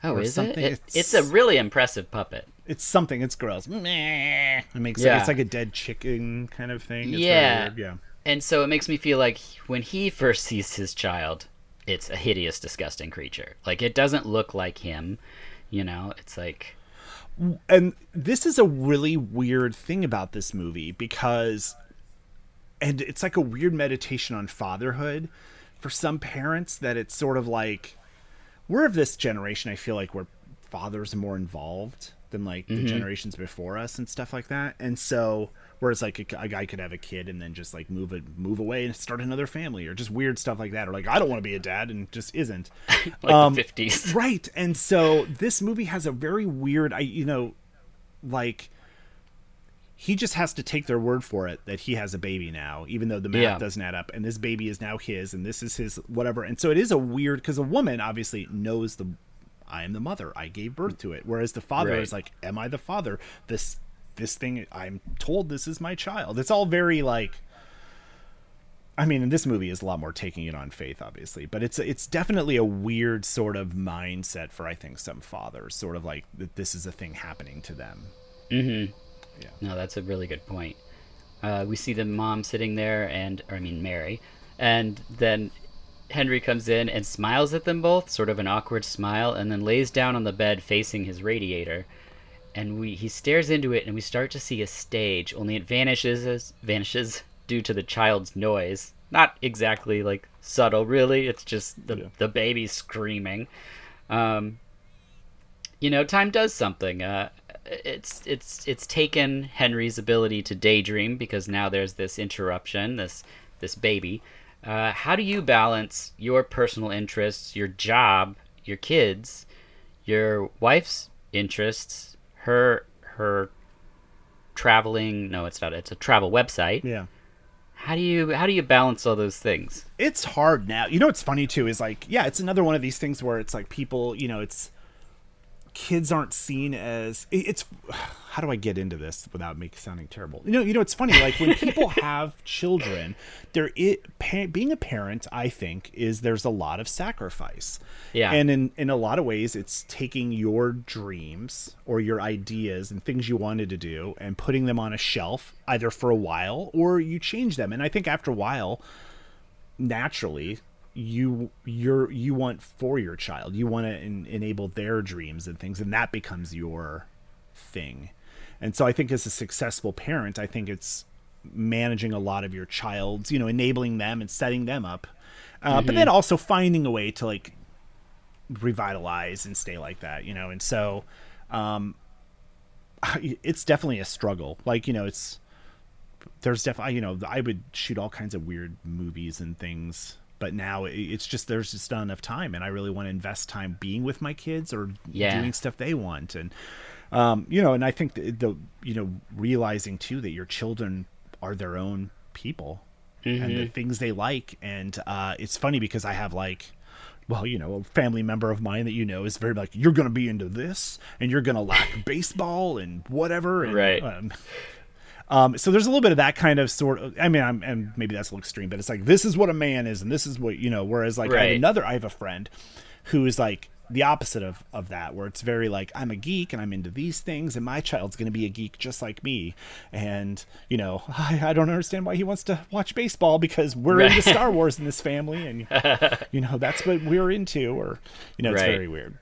Oh, is it? It's a really impressive puppet. It's something. It's gross. It makes it's like a dead chicken kind of thing. It's really weird. Yeah. And so it makes me feel like when he first sees his child, it's a hideous, disgusting creature. Like, it doesn't look like him. You know, it's like. And this is a really weird thing about this movie because, and it's like a weird meditation on fatherhood for some parents, that it's sort of like. We're of this generation, I feel like, where fathers are more involved than, like, the generations before us and stuff like that. And so, whereas, like, a guy could have a kid and then just, like, move away and start another family, or just weird stuff like that. Or, like, I don't want to be a dad, and just isn't. Like the 50s. Right. And so this movie has a very weird, he just has to take their word for it that he has a baby now, even though the math doesn't add up. And this baby is now his, and this is his whatever. And so it is a weird, because a woman obviously knows I am the mother. I gave birth to it. Whereas the father is like, am I the father? This thing, I'm told this is my child. It's all very like, and this movie is a lot more taking it on faith, obviously. But it's definitely a weird sort of mindset for, I think, some fathers, sort of like that this is a thing happening to them. Mm-hmm. Yeah. No, that's a really good point. We see the mom sitting there, Mary, and then Henry comes in and smiles at them both, sort of an awkward smile, and then lays down on the bed facing his radiator, and he stares into it, and we start to see a stage, only it vanishes due to the child's noise. Not exactly like subtle, really. It's just the baby screaming. Time does something. It's taken Henry's ability to daydream, because now there's this interruption, this baby. How do you balance your personal interests, your job, your kids, your wife's interests, her traveling? No, it's not. It's a travel website. Yeah. How do you balance all those things? It's hard now. You know what's funny too is like, yeah, it's another one of these things where it's like people, it's. Kids aren't seen as it's. How do I get into this without sounding terrible? You know, it's funny. Like when people have children, being a parent, I think, is there's a lot of sacrifice. Yeah, and in a lot of ways, it's taking your dreams or your ideas and things you wanted to do and putting them on a shelf, either for a while or you change them. And I think after a while, naturally. You want for your child. You want to enable their dreams and things, and that becomes your thing. And so I think as a successful parent, I think it's managing a lot of your child's, enabling them and setting them up. But then also finding a way to like revitalize and stay like that, and so It's definitely a struggle. Like, you know, it's, there's definitely, you know, I would shoot all kinds of weird movies and things, but now it's just, there's just not enough time, and I really want to invest time being with my kids or doing stuff they want. And, you know, and I think the you know, realizing too that your children are their own people and the things they like. And it's funny because I have like, well, you know, a family member of mine that, you know, is very like, you're going to be into this and you're going to like baseball and whatever. And, right. So there's a little bit of that kind of sort of, I mean, and maybe that's a little extreme, but it's like, this is what a man is. And this is what, you know, whereas like I have a friend who is like the opposite of that, where it's very like, I'm a geek and I'm into these things and my child's going to be a geek just like me. And, you know, I don't understand why he wants to watch baseball because we're into Star Wars in this family. And, you know, that's what we're into, or, you know, it's very weird.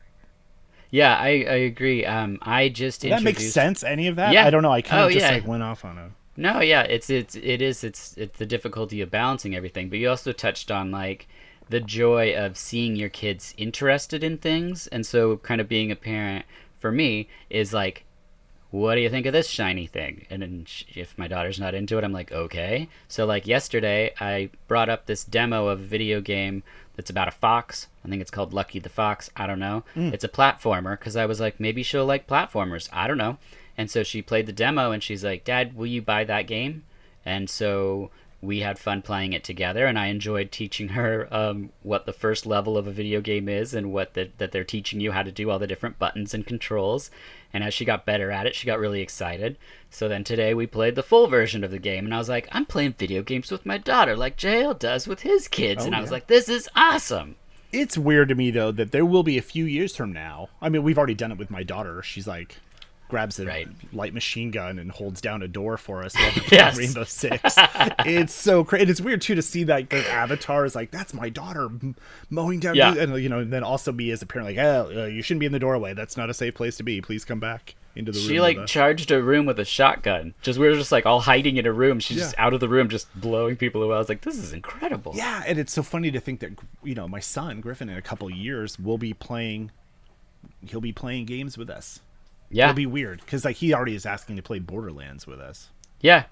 Yeah, I agree. I just introduced... That makes sense, any of that? Yeah. I don't know. I kind of just like went off on a... No, yeah, it's the difficulty of balancing everything. But you also touched on like the joy of seeing your kids interested in things. And so kind of being a parent for me is like, what do you think of this shiny thing? And then if my daughter's not into it, I'm like, okay. So like yesterday, I brought up this demo of a video game that's about a fox. I think it's called Lucky the Fox. I don't know. It's a platformer, because I was like, maybe she'll like platformers. I don't know. And so she played the demo and she's like, Dad, will you buy that game? And so we had fun playing it together, and I enjoyed teaching her what the first level of a video game is and what that they're teaching you how to do all the different buttons and controls. And as she got better at it, she got really excited. So then today we played the full version of the game, and I was like, I'm playing video games with my daughter like JL does with his kids. I was like, this is awesome. It's weird to me, though, that there will be a few years from now. I mean, we've already done it with my daughter. She's like, grabs a light machine gun and holds down a door for us while playing Rainbow Six. It's so crazy. And it's weird, too, to see like the avatar is like, that's my daughter mowing down. And, you know, and then also me as a parent, like, oh, you shouldn't be in the doorway. That's not a safe place to be. Please come back into the room. She like charged a room with a shotgun. We were just like all hiding in a room. She's just out of the room, just blowing people away. I was like, this is incredible. Yeah. And it's so funny to think that, you know, my son, Griffin, in a couple years will be playing. He'll be playing games with us. Yeah, it'll be weird because like he already is asking to play Borderlands with us. Yeah,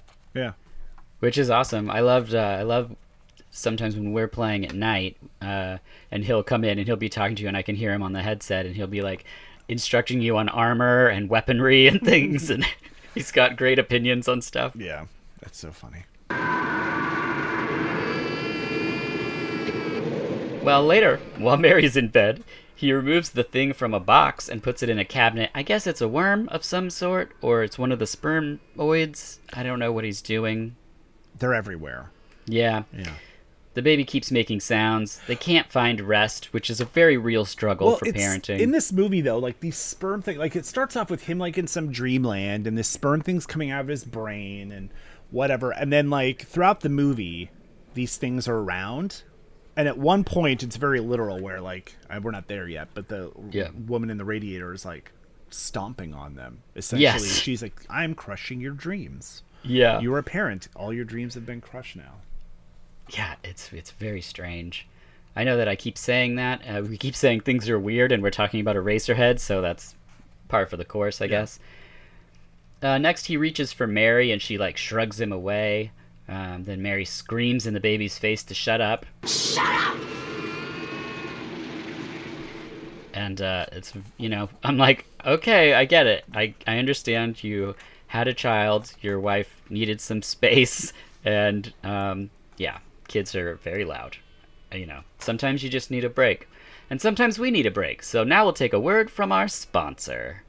which is awesome. I love sometimes when we're playing at night, and he'll come in and he'll be talking to you, and I can hear him on the headset, and he'll be like instructing you on armor and weaponry and things, and he's got great opinions on stuff. Yeah, that's so funny. Well, later, while Mary's in bed, he removes the thing from a box and puts it in a cabinet. I guess it's a worm of some sort, or it's one of the spermoids. I don't know what he's doing. They're everywhere. Yeah. The baby keeps making sounds. They can't find rest, which is a very real struggle for parenting. In this movie, though, like these sperm thing, like it starts off with him like in some dreamland, and this sperm thing's coming out of his brain and whatever. And then like throughout the movie, these things are around. And at one point, it's very literal where, like, we're not there yet, but the woman in the radiator is, like, stomping on them. Essentially, she's like, I'm crushing your dreams. Yeah. You're a parent. All your dreams have been crushed now. Yeah, it's very strange. I know that I keep saying that. We keep saying things are weird, and we're talking about Eraserhead, so that's par for the course, I guess. Next, he reaches for Mary, and she, like, shrugs him away. Then Mary screams in the baby's face to shut up. Shut up! And it's, you know, I'm like, okay, I get it. I understand you had a child. Your wife needed some space. And, kids are very loud. You know, sometimes you just need a break. And sometimes we need a break. So now we'll take a word from our sponsor.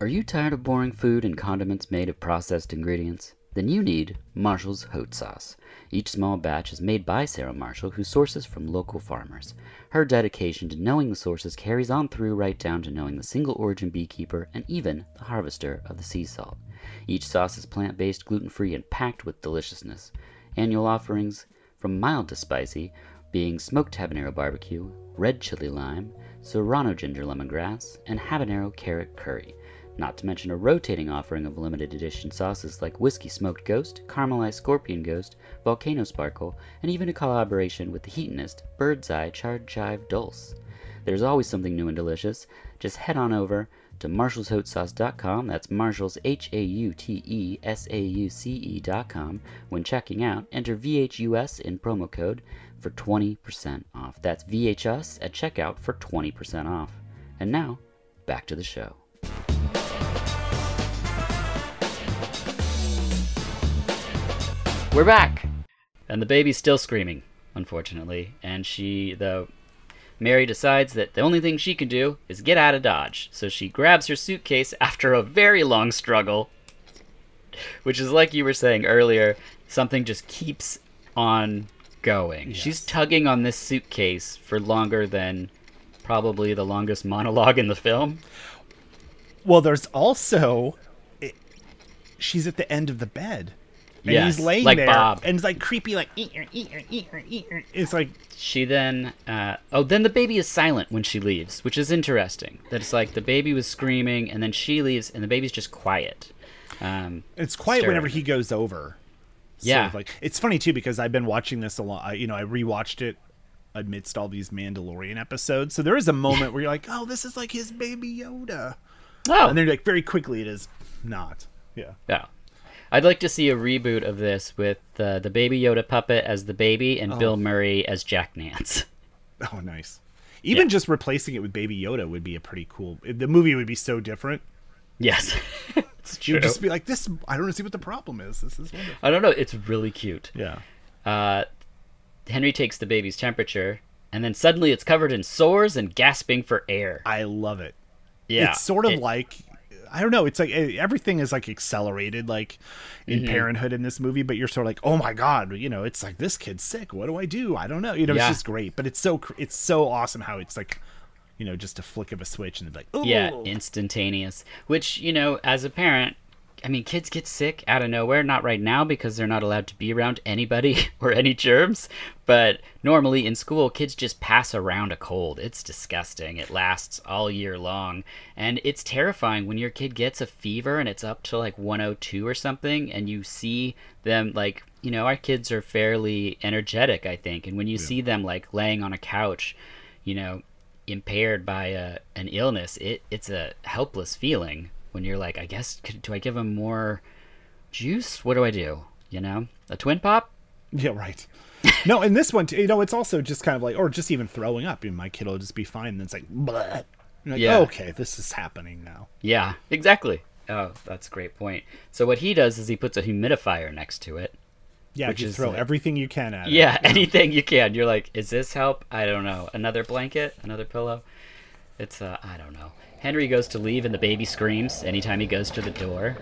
Are you tired of boring food and condiments made of processed ingredients? Then you need Marshall's Hot Sauce. Each small batch is made by Sarah Marshall, who sources from local farmers. Her dedication to knowing the sources carries on through right down to knowing the single origin beekeeper and even the harvester of the sea salt. Each sauce is plant-based, gluten-free, and packed with deliciousness. Annual offerings from mild to spicy being smoked habanero barbecue, red chili lime, serrano ginger lemongrass, and habanero carrot curry. Not to mention a rotating offering of limited edition sauces like Whiskey Smoked Ghost, Caramelized Scorpion Ghost, Volcano Sparkle, and even a collaboration with the Hedonist, Bird's Eye Charred Chive Dulce. There's always something new and delicious. Just head on over to marshallshautsauce.com, that's Marshall's HAUTESAUCE.com. When checking out, enter VHUS in promo code for 20% off. That's VHUS at checkout for 20% off. And now, back to the show. We're back, and the baby's still screaming, unfortunately, and Mary decides that the only thing she can do is get out of Dodge, so she grabs her suitcase after a very long struggle, which is like you were saying earlier, something just keeps on going. Yes. She's tugging on this suitcase for longer than probably the longest monologue in the film. Well, there's also, she's at the end of the bed. And yes, he's laying like there, Bob. And it's like creepy, like eat her. It's like she then, then the baby is silent when she leaves, which is interesting. That it's like the baby was screaming, and then she leaves, and the baby's just quiet. It's quiet stirring. Whenever he goes over. Yeah, like it's funny too because I've been watching this a lot. You know, I rewatched it amidst all these Mandalorian episodes. So there is a moment where you're like, oh, this is like his baby Yoda. Oh, and then like very quickly it is not. Yeah. Yeah. I'd like to see a reboot of this with the Baby Yoda puppet as the baby and Bill Murray as Jack Nance. Oh, nice. Even just replacing it with Baby Yoda would be a pretty cool... The movie would be so different. Yes. It's true. It would just be like, this. I don't see what the problem is. This is wonderful. I don't know. It's really cute. Yeah. Henry takes the baby's temperature, and then suddenly it's covered in sores and gasping for air. I love it. Yeah. It's sort of like... I don't know. It's like everything is like accelerated, like in parenthood in this movie. But you're sort of like, oh my god, you know, it's like this kid's sick. What do? I don't know. You know, It's just great. But it's so awesome how it's like, you know, just a flick of a switch and like, ooh. Yeah, instantaneous. Which, you know, as a parent, I mean, kids get sick out of nowhere. Not right now because they're not allowed to be around anybody or any germs. But normally in school, kids just pass around a cold. It's disgusting. It lasts all year long. And it's terrifying when your kid gets a fever and it's up to like 102 or something. And you see them like, you know, our kids are fairly energetic, I think. And when you see them like laying on a couch, you know, impaired by an illness, it's a helpless feeling when you're like, I guess, do I give them more juice? What do I do? You know, a twin pop? Yeah, right. No, and this one, you know, it's also just kind of like, or just even throwing up. You know, my kid will just be fine. And then it's like, bleh. You're like, oh, okay, this is happening now. Yeah, exactly. Oh, that's a great point. So what he does is he puts a humidifier next to it. Yeah, which is throw everything you can at it. Yeah, anything you can. You're like, is this help? I don't know. Another blanket? Another pillow? It's, I don't know. Henry goes to leave and the baby screams anytime he goes to the door.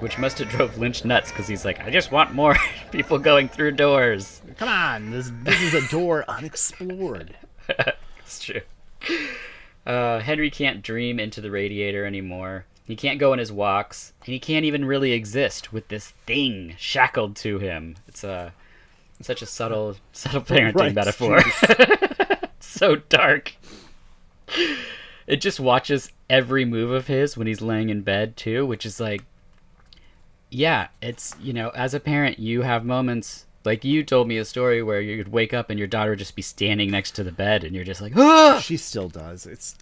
Which must have drove Lynch nuts because he's like, I just want more people going through doors. Come on, this is a door unexplored. It's true. Henry can't dream into the radiator anymore. He can't go on his walks, and he can't even really exist with this thing shackled to him. It's such a subtle parenting metaphor. So dark. It just watches every move of his when he's laying in bed, too, which is like, yeah, it's, you know, as a parent, you have moments, like you told me a story where you'd wake up and your daughter would just be standing next to the bed, and you're just like, ah! She still does. It's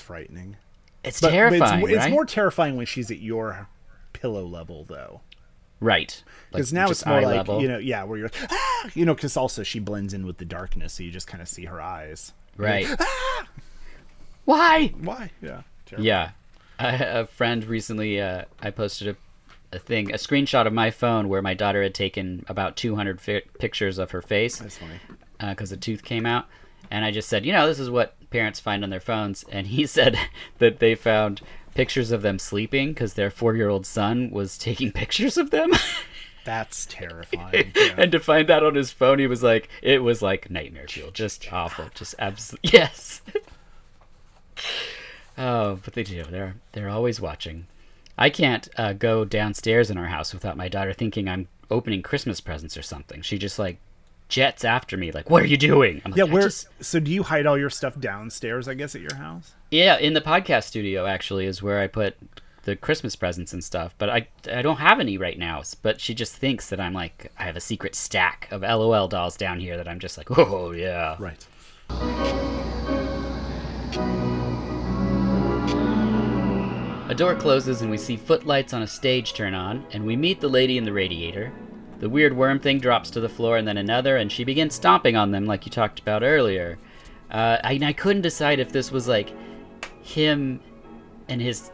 frightening. It's terrifying, right? It's more terrifying when she's at your pillow level, though. Right. Because now it's more like, level. You know, yeah, where you're, ah! You know, because also she blends in with the darkness, so you just kind of see her eyes. Right. Like, ah! Why? Yeah. Terrifying. Yeah. A friend recently, I posted a thing, a screenshot of my phone where my daughter had taken about 200 pictures of her face. That's funny. Because the tooth came out. And I just said, you know, this is what parents find on their phones. And he said that they found pictures of them sleeping because their 4-year-old son was taking pictures of them. That's terrifying. Yeah. And to find that on his phone, he was like, it was like nightmare fuel. Just awful. Just absolutely. Yes. Oh, but they do. They're always watching. I can't go downstairs in our house without my daughter thinking I'm opening Christmas presents or something. She just like jets after me, like, what are you doing? I'm like, yeah, so do you hide all your stuff downstairs, I guess, at your house? Yeah, in the podcast studio, actually, is where I put the Christmas presents and stuff, but I don't have any right now. But she just thinks that I'm like, I have a secret stack of LOL dolls down here that I'm just like, oh, yeah. Right. A door closes and we see footlights on a stage turn on, and we meet the lady in the radiator. The weird worm thing drops to the floor and then another, and she begins stomping on them like you talked about earlier. I couldn't decide if this was like him and his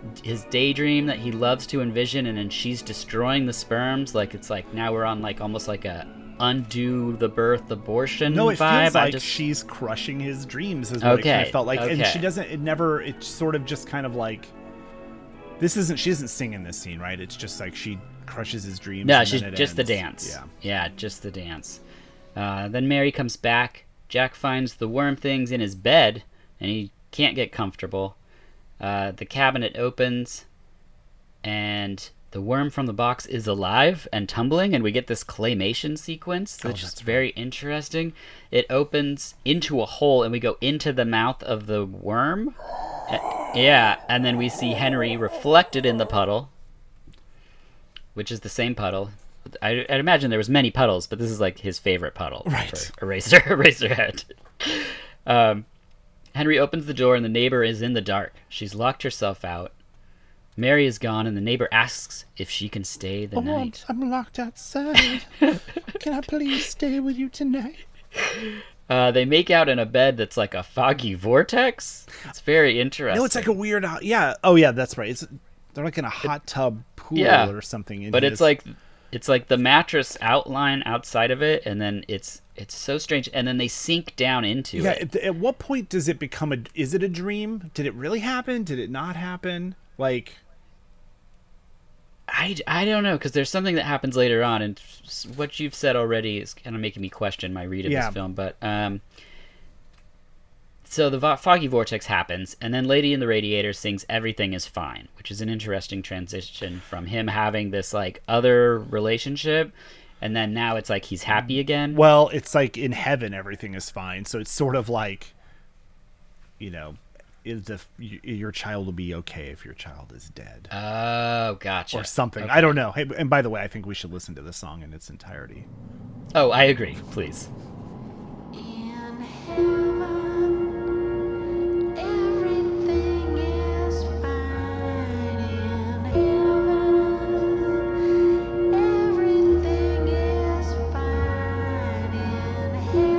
daydream that he loves to envision, and then she's destroying the sperms. Like, it's like now we're on like almost like a undo the birth abortion vibe. No, it feels like she's crushing his dreams is what it kind of felt like. Okay. And she doesn't, it never, it's sort of just kind of like, she isn't singing this scene, right? It's just like she crushes his dreams. No, she's just ends. The dance. Yeah, just the dance. Then Mary comes back. Jack finds the worm things in his bed, and he can't get comfortable. The cabinet opens, and the worm from the box is alive and tumbling, and we get this claymation sequence, which is very interesting. It opens into a hole, and we go into the mouth of the worm. Yeah, and then we see Henry reflected in the puddle, which is the same puddle. I'd imagine there was many puddles, but this is like his favorite puddle. Right. Eraserhead. Henry opens the door, and the neighbor is in the dark. She's locked herself out. Mary is gone, and the neighbor asks if she can stay the night. I'm locked outside. Can I please stay with you tonight? They make out in a bed that's like a foggy vortex. It's very interesting. No, it's like a weird... Yeah. Oh, yeah, that's right. They're like in a hot tub pool or something. It's like the mattress outline outside of it, and then it's so strange. And then they sink down into it. Yeah, at what point does it become a... Is it a dream? Did it really happen? Did it not happen? Like... I don't know, because there's something that happens later on, and what you've said already is kind of making me question my read of this film. But so the foggy vortex happens, and then Lady in the Radiator sings "Everything Is Fine," which is an interesting transition from him having this like other relationship, and then now it's like he's happy again. Well, it's like in heaven everything is fine, so it's sort of like, you know, your child will be okay if your child is dead. Oh, gotcha. Or something. Okay. I don't know. Hey, and by the way, I think we should listen to the song in its entirety. Oh, I agree. Please. In heaven, everything is fine. In heaven, everything is fine. In heaven.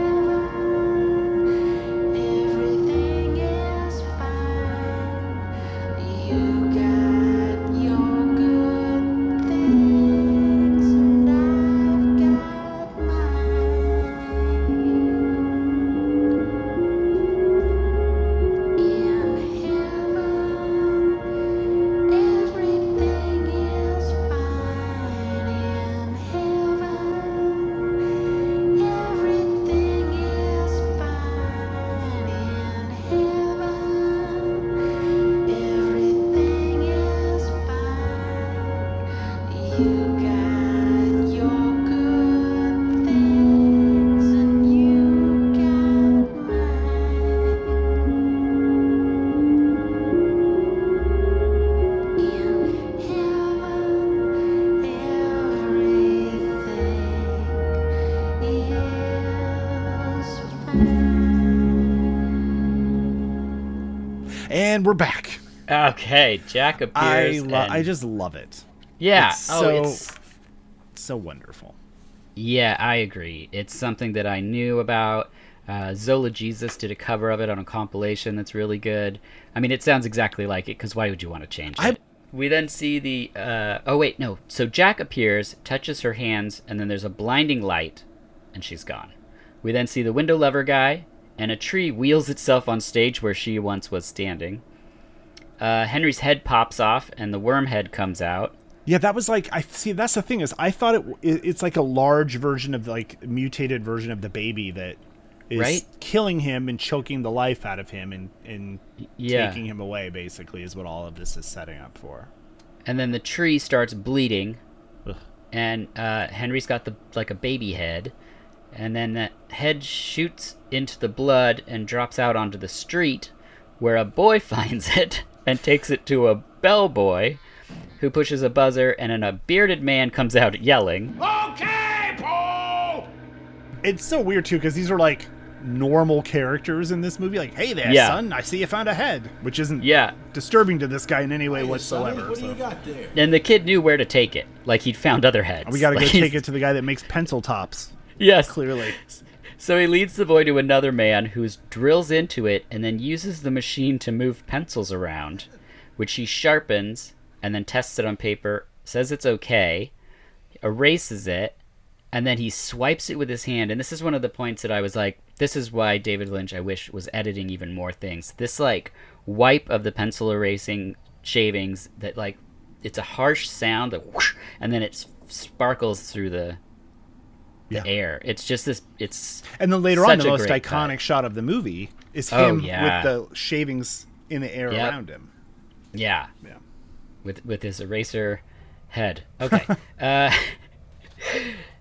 We're back. Okay, Jack appears. I just love it. Yeah. It's so wonderful. Yeah, I agree. It's something that I knew about. Zola Jesus did a cover of it on a compilation that's really good. I mean, it sounds exactly like it, because why would you want to change it? We then see the... So Jack appears, touches her hands, and then there's a blinding light, and she's gone. We then see the window lever guy, and a tree wheels itself on stage where she once was standing. Henry's head pops off, and the worm head comes out. Yeah, that was like, I see. That's the thing is, I thought it's like a large version of like mutated version of the baby that is killing him and choking the life out of him and taking him away. Basically, is what all of this is setting up for. And then the tree starts bleeding, and Henry's got the like a baby head, and then the head shoots into the blood and drops out onto the street, where a boy finds it and takes it to a bellboy, who pushes a buzzer, and then a bearded man comes out yelling, "Okay, Paul!" It's so weird too, because these are like normal characters in this movie, like, "Hey there, son, I see you found a head," which isn't disturbing to this guy in any way whatsoever. What do you got there? And the kid knew where to take it, like he'd found other heads. We gotta go take it to the guy that makes pencil tops. Yes, clearly. So he leads the boy to another man who drills into it and then uses the machine to move pencils around, which he sharpens and then tests it on paper, says it's okay, erases it, and then he swipes it with his hand. And this is one of the points that I was like, this is why David Lynch, I wish, was editing even more things. This, like, wipe of the pencil erasing shavings that, like, it's a harsh sound, like, whoosh, and then it sparkles through the air. It's just this, it's and then later on, the most iconic shot of the movie is him with the shavings in the air around him. Yeah. With his eraser head. Okay.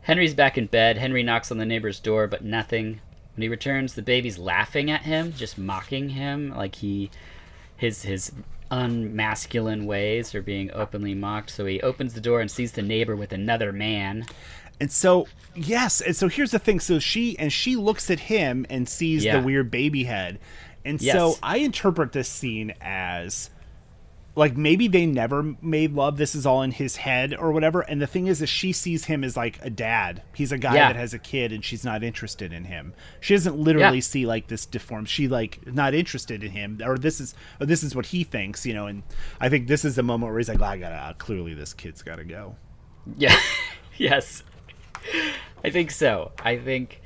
Henry's back in bed. Henry knocks on the neighbor's door, but nothing. When he returns, the baby's laughing at him, just mocking him, like his unmasculine ways are being openly mocked. So he opens the door and sees the neighbor with another man. And so, yes, and so here's the thing. So she looks at him and sees the weird baby head. And so I interpret this scene as, like, maybe they never made love. This is all in his head or whatever. And the thing is she sees him as, like, a dad. He's a guy that has a kid, and she's not interested in him. She doesn't literally see, like, this deformed. She, like, not interested in him. Or this is what he thinks, you know. And I think this is the moment where he's like, clearly this kid's got to go. Yeah. Yes. I think so. I think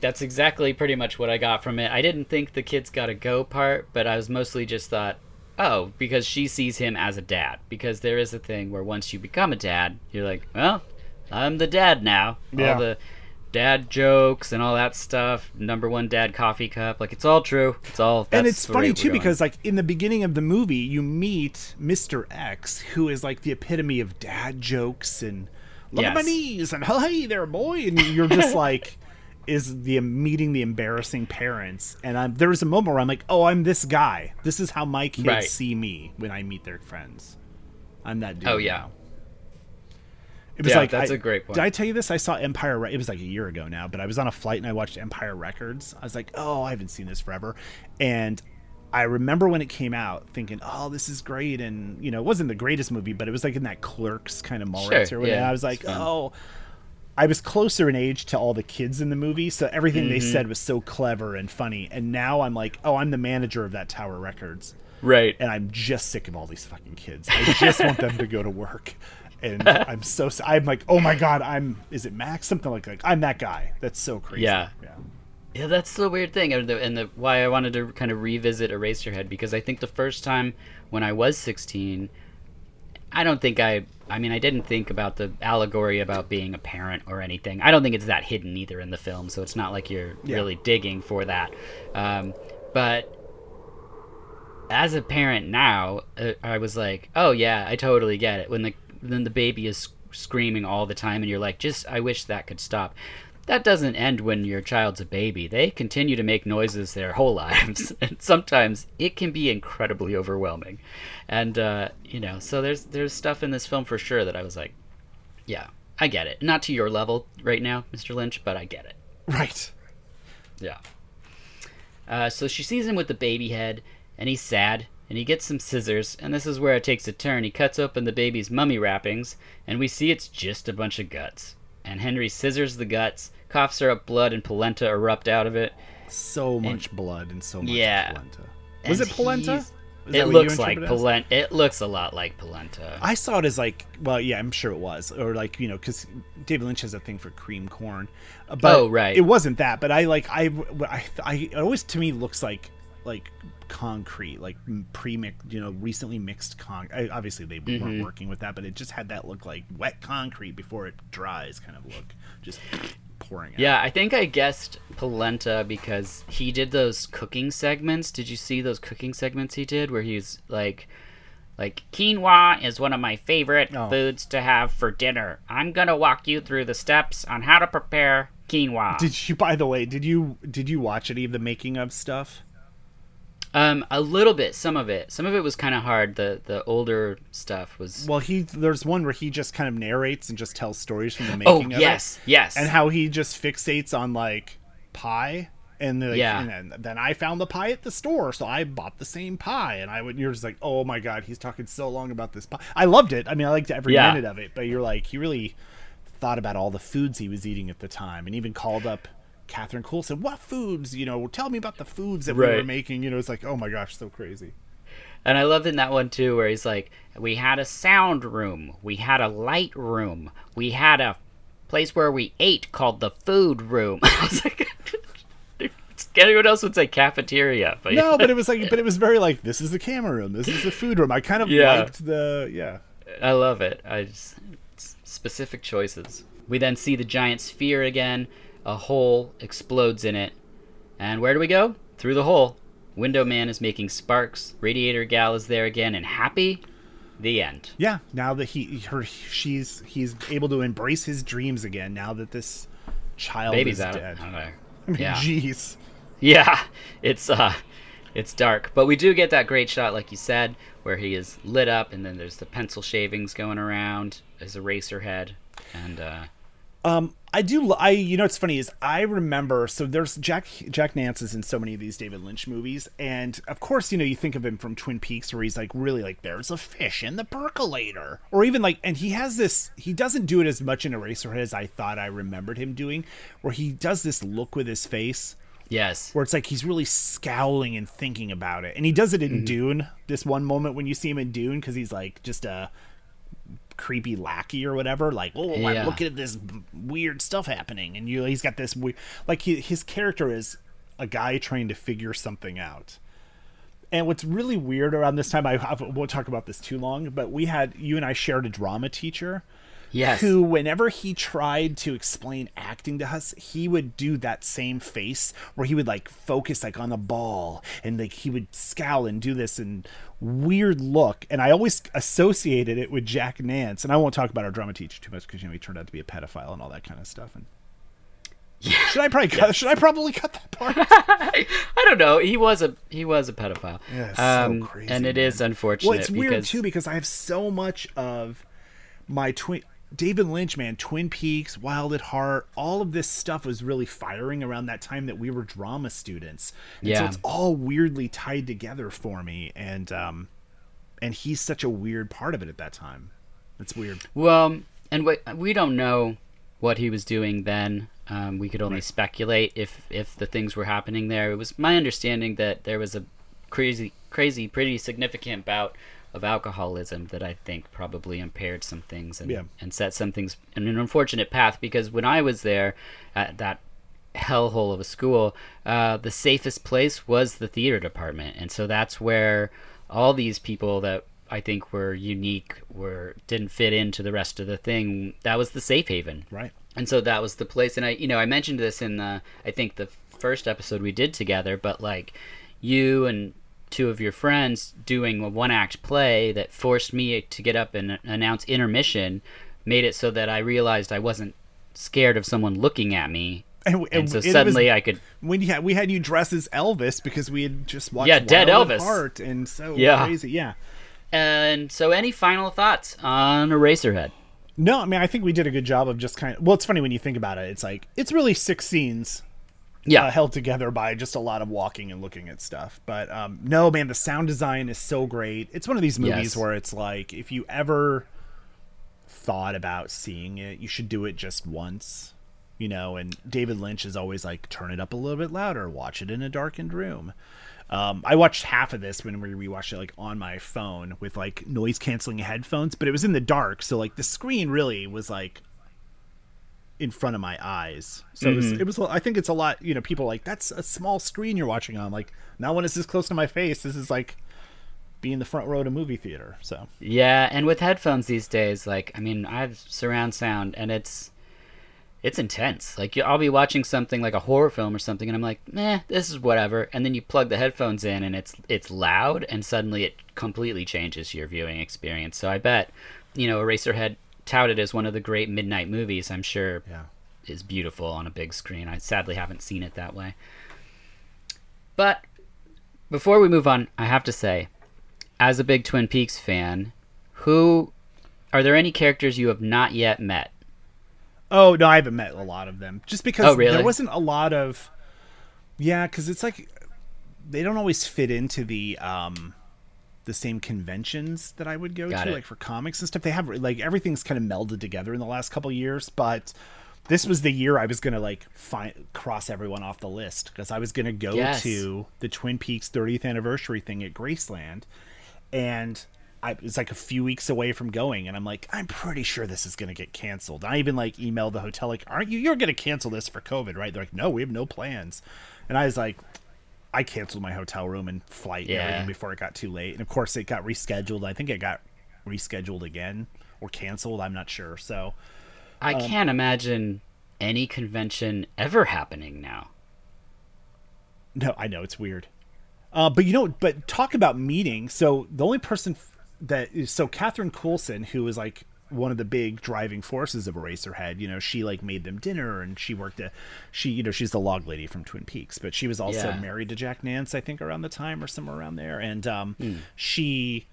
that's exactly pretty much what I got from it. I didn't think the kid's got to go part, but I was mostly just thought, oh, because she sees him as a dad. Because there is a thing where once you become a dad, you're like, well, I'm the dad now. Yeah. All the dad jokes and all that stuff. Number one dad coffee cup. Like, it's all true. It's all. That's and it's funny, too, because, like, in the beginning of the movie, you meet Mr. X, who is, like, the epitome of dad jokes and look at my knees, and oh, hey there, boy. And you're just like, is the meeting the embarrassing parents. And there was a moment where I'm like, oh, I'm this guy. This is how my kids see me when I meet their friends. I'm that dude. Oh, yeah. Now. It was like, that's a great point. Did I tell you this? I saw Empire. It was like a year ago now, but I was on a flight and I watched Empire Records. I was like, oh, I haven't seen this forever. And I remember when it came out thinking, oh, this is great. And, you know, it wasn't the greatest movie, but it was like in that Clerks kind of moment. Sure, yeah, and I was like, oh, I was closer in age to all the kids in the movie. So everything they said was so clever and funny. And now I'm like, oh, I'm the manager of that Tower Records. Right. And I'm just sick of all these fucking kids. I just want them to go to work. And I'm like, oh my God, is it Max? Something like I'm that guy. That's so crazy. Yeah. Yeah, that's the weird thing, and why I wanted to kind of revisit Eraserhead, because I think the first time when I was 16, I didn't think about the allegory about being a parent or anything. I don't think it's that hidden either in the film, so it's not like you're really digging for that. But as a parent now, I was like, oh yeah, I totally get it. When the baby is screaming all the time, and you're like, I wish that could stop. That doesn't end when your child's a baby. They continue to make noises their whole lives, and sometimes it can be incredibly overwhelming. And so there's stuff in this film for sure that I was like, yeah, I get it. Not to your level right now, Mr. Lynch, but I get it. Right. Yeah. So she sees him with the baby head, and he's sad, and he gets some scissors, and this is where it takes a turn. He cuts open the baby's mummy wrappings, and we see it's just a bunch of guts. And Henry scissors the guts, coughs her up blood, and polenta erupt out of it. So much blood and so much polenta. Was it polenta? It looks like polenta. It looks a lot like polenta. I saw it as like, well, yeah, I'm sure it was. Or like, you know, because David Lynch has a thing for cream corn. But right. It wasn't that. But it always to me looks like concrete, like recently mixed concrete. Obviously they weren't working with that, but it just had that look like wet concrete before it dries kind of look, just pouring out. Yeah, I think I guessed polenta because he did those cooking segments. Did you see those cooking segments he did where he's like Like, quinoa is one of my favorite foods to have for dinner. I'm gonna walk you through the steps on how to prepare quinoa. Did you, by the way, did you watch any of the making of stuff? A little bit, some of it. Some of it was kind of hard. The older stuff was... Well, there's one where he just kind of narrates and just tells stories from the making of it. Oh, yes, yes. And how he just fixates on, like, pie. And, like, yeah. And then I found the pie at the store, so I bought the same pie. And you're just like, oh, my God, he's talking so long about this pie. I loved it. I mean, I liked every minute of it. But you're like, he really thought about all the foods he was eating at the time and even called up Catherine Cool, said, what foods, tell me about the foods that we were making. It's like, oh my gosh, so crazy. And I loved in that one too, where he's like, we had a sound room, we had a light room, we had a place where we ate called the food room. I was like, anyone else would say cafeteria, but no, but it was very like, this is the camera room, this is the food room. I kind of liked I love it. I just, specific choices. We then see the giant sphere again. A hole explodes in it. And where do we go? Through the hole. Window Man is making sparks. Radiator Gal is there again and happy. The end. Yeah, now that he's able to embrace his dreams again, now that this child is dead. I mean, jeez. Yeah, it's dark. But we do get that great shot, like you said, where he is lit up, and then there's the pencil shavings going around. There's Eraserhead. And, it's funny is I remember, so there's Jack Nance is in so many of these David Lynch movies. And of course, you think of him from Twin Peaks where he's like, really like, there's a fish in the percolator, or even like, and he has this, he doesn't do it as much in Eraserhead as I thought I remembered him doing, where he does this look with his face. Yes. Where it's like, he's really scowling and thinking about it. And he does it in Dune, this one moment when you see him in Dune, cause he's like just a creepy lackey or whatever, like, oh, I'm looking at this weird stuff happening, and he's got this weird, like, his character is a guy trying to figure something out. And what's really weird around this time, I won't talk about this too long, but you and I shared a drama teacher, yes, who whenever he tried to explain acting to us, he would do that same face where he would like focus like on the ball, and like he would scowl and do this and weird look, and I always associated it with Jack Nance. And I won't talk about our drama teacher too much because he turned out to be a pedophile and all that kind of stuff. And should I probably cut that part? I don't know. He was a pedophile. Yeah, so crazy, and it is unfortunate. Well, it's weird too because I have so much of my David Lynch, man, Twin Peaks, Wild at Heart, all of this stuff was really firing around that time that we were drama students. And so it's all weirdly tied together for me. And he's such a weird part of it at that time. That's weird. Well, and we don't know what he was doing then. We could only speculate if the things were happening there. It was my understanding that there was a crazy, pretty significant bout of alcoholism that I think probably impaired some things and set some things in an unfortunate path, because when I was there at that hellhole of a school, the safest place was the theater department. And so that's where all these people that I think were unique didn't fit into the rest of the thing. That was the safe haven. Right. And so that was the place. And I mentioned this in the first episode we did together, but like you and two of your friends doing a one-act play that forced me to get up and announce intermission made it so that I realized I wasn't scared of someone looking at me. And so suddenly I could... We had you dress as Elvis because we had just watched Dead Elvis. Heart, and so crazy, yeah. And so any final thoughts on Eraserhead? No, I mean, I think we did a good job of just kind of... Well, it's funny when you think about it. It's like, it's really 6 scenes... held together by just a lot of walking and looking at stuff. But no, man, the sound design is so great. It's one of these movies where it's like, if you ever thought about seeing it, you should do it just once, and David Lynch is always like, turn it up a little bit louder, watch it in a darkened room. I watched half of this when we rewatched it, like on my phone with like noise canceling headphones, but it was in the dark. So like the screen really was like in front of my eyes, so it was I think it's a lot, people are like, that's a small screen you're watching on, like, not when it's this close to my face. This is like being the front row to movie theater. So and with headphones these days, like, I mean, I have surround sound, and it's it's intense. Like, I'll be watching something like a horror film or something, and I'm like, meh, this is whatever. And then you plug the headphones in, and it's loud, and suddenly it completely changes your viewing experience. So I bet, you know, Eraserhead, touted as one of the great midnight movies, I'm sure is beautiful on a big screen. I sadly haven't seen it that way. But before we move on, I have to say, as a big Twin Peaks fan, are there any characters you have not yet met? Oh, no, I haven't met a lot of them. Just because there wasn't a lot of... Yeah, because it's like they don't always fit into the same conventions that I would go to, like for comics and stuff. They have, like, everything's kind of melded together in the last couple of years, but this was the year I was going to, like, cross everyone off the list, because I was going to go to the Twin Peaks 30th anniversary thing at Graceland, and it's like a few weeks away from going, and I'm like, I'm pretty sure this is going to get canceled. I even, like, emailed the hotel, like, aren't you? You're going to cancel this for COVID, right? They're like, no, we have no plans. And I was like, I canceled my hotel room and flight and everything before it got too late. And of course it got rescheduled. I think it got rescheduled again or canceled. I'm not sure. So I can't imagine any convention ever happening now. No, I know it's weird. But talk about meeting. So the only person Catherine Coulson, who was like one of the big driving forces of Eraserhead, you know, she like made them dinner, and she worked she's the log lady from Twin Peaks, but she was also married to Jack Nance, I think, around the time or somewhere around there. And she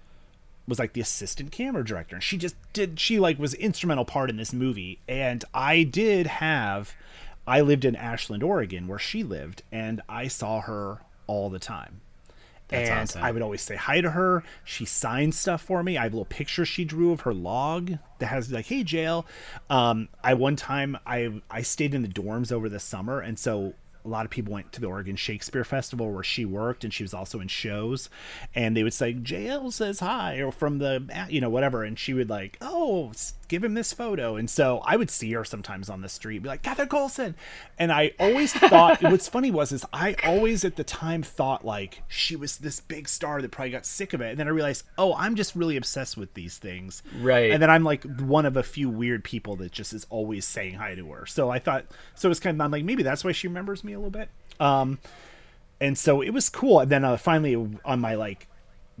was like the assistant camera director, and she was an instrumental part in this movie. And I lived in Ashland, Oregon, where she lived, and I saw her all the time. That's awesome. I would always say hi to her. She signed stuff for me. I have a little picture she drew of her log that has like, hey, JL. One time I stayed in the dorms over the summer. And so a lot of people went to the Oregon Shakespeare Festival where she worked, and she was also in shows, and they would say, JL says hi, or from the, you know, whatever. And she would like, oh, give him this photo. And so I would see her sometimes on the street, be like, Catherine Coulson. And I always thought what's funny was I always at the time thought like she was this big star that probably got sick of it. And then I realized, oh, I'm just really obsessed with these things. Right. And then I'm like one of a few weird people that just is always saying hi to her. So I thought, I'm like, maybe that's why she remembers me a little bit. And so it was cool. And then finally on my like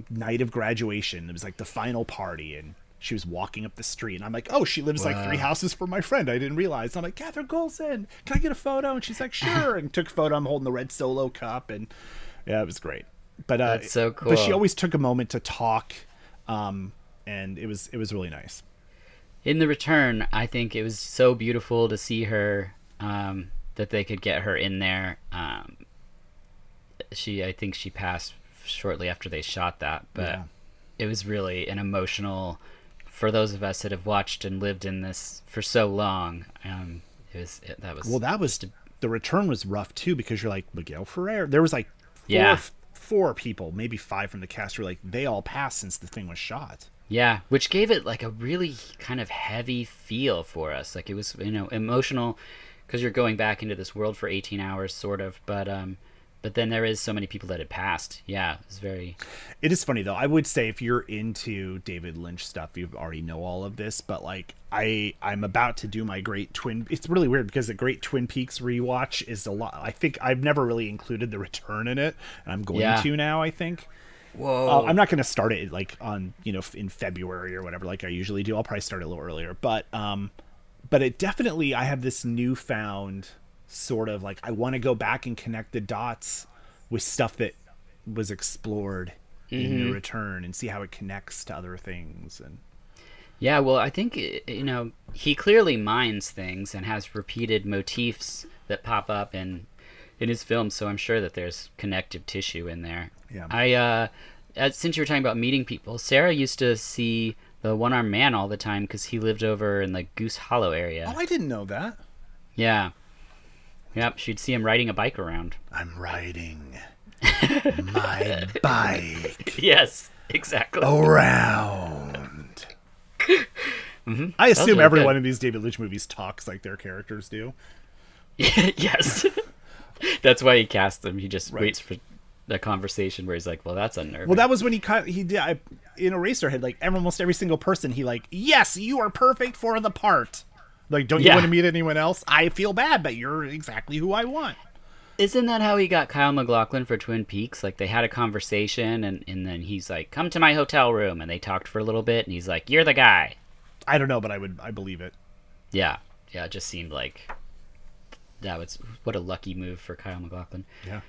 night of graduation, it was like the final party, and she was walking up the street, and I'm like, oh, she lives like three houses from my friend. I didn't realize. I'm like, Catherine Coulson, can I get a photo? And she's like, sure. And took a photo. I'm holding the red Solo cup, and yeah, it was great. But that's so cool. But she always took a moment to talk, and it was really nice. In The Return, I think it was so beautiful to see her, that they could get her in there. I think she passed shortly after they shot that, but it was really an emotional. For those of us that have watched and lived in this for so long, The Return was rough too, because you're like Miguel Ferrer. There was like four people, maybe five from the cast were like, they all passed since the thing was shot. Yeah, which gave it like a really kind of heavy feel for us. Like it was, you know, emotional because you're going back into this world for 18 hours, sort of. But then there is so many people that had passed. Yeah, it's very... It is funny, though. I would say if you're into David Lynch stuff, you already know all of this. But, like, I'm about to do my great Twin... It's really weird because the great Twin Peaks rewatch is a lot... I think I've never really included The Return in it. And I'm going to now, I think. Whoa. I'm not going to start it, like, on, you know, in February or whatever, like I usually do. I'll probably start it a little earlier. But it definitely... I have this newfound... sort of like I want to go back and connect the dots with stuff that was explored in The Return and see how it connects to other things. And yeah, well, I think, you know, he clearly mines things and has repeated motifs that pop up in his films, so I'm sure that there's connective tissue in there. Yeah. Since you were talking about meeting people, Sarah used to see the one-armed man all the time because he lived over in the Goose Hollow area. Oh, I didn't know that. Yeah. Yep, she'd see him riding a bike around. I'm riding my bike. Yes, exactly. Around. Mm-hmm. I assume every one of these David Lynch movies talks like their characters do. Yes. That's why he cast them. He just waits for the conversation where he's like, well, that's unnerving. Well, that was when he did in Eraserhead, like almost every single person, he like, yes, you are perfect for the part. Like, don't you want to meet anyone else? I feel bad, but you're exactly who I want. Isn't that how he got Kyle MacLachlan for Twin Peaks? Like, they had a conversation, and then he's like, come to my hotel room. And they talked for a little bit, and he's like, you're the guy. I don't know, but I believe it. Yeah. Yeah, it just seemed like that was what a lucky move for Kyle MacLachlan. Yeah.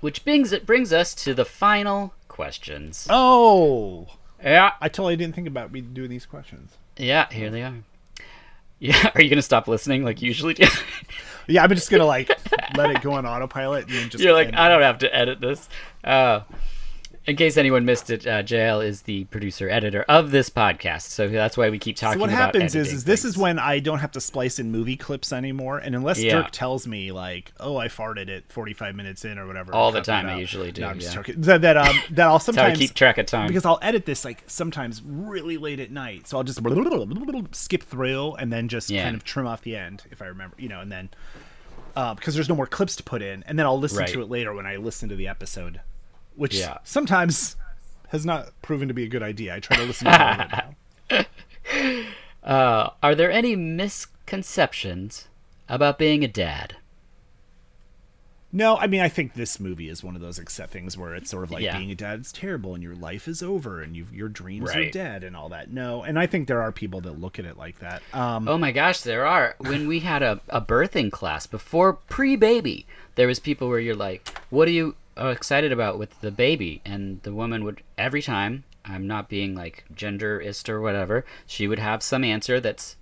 Which brings us to the final questions. Oh! Yeah. I totally didn't think about me doing these questions. Yeah, here they are. Yeah, are you going to stop listening like you usually do? Yeah, I'm just going to like let it go on autopilot. And then just you're like, I don't have to edit this. In case anyone missed it, JL is the producer-editor of this podcast, so that's why we keep talking about editing. So what happens is this is when I don't have to splice in movie clips anymore, and unless Dirk tells me like, oh, I farted at 45 minutes in or whatever. All the time I usually do. No, I'm just joking. That I'll sometimes keep track of time. Because I'll edit this like sometimes really late at night, so I'll just skip through and then just kind of trim off the end if I remember, and then because there's no more clips to put in, and then I'll listen to it later when I listen to the episode. Which sometimes has not proven to be a good idea. I try to listen to it now. Are there any misconceptions about being a dad? No, I mean, I think this movie is one of those things where it's sort of like being a dad is terrible and your life is over and your dreams are dead and all that. No, and I think there are people that look at it like that. Oh my gosh, there are. When we had a birthing class before pre-baby, there was people where you're like, what do you... excited about with the baby, and the woman would every time, I'm not being like genderist or whatever, she would have some answer that's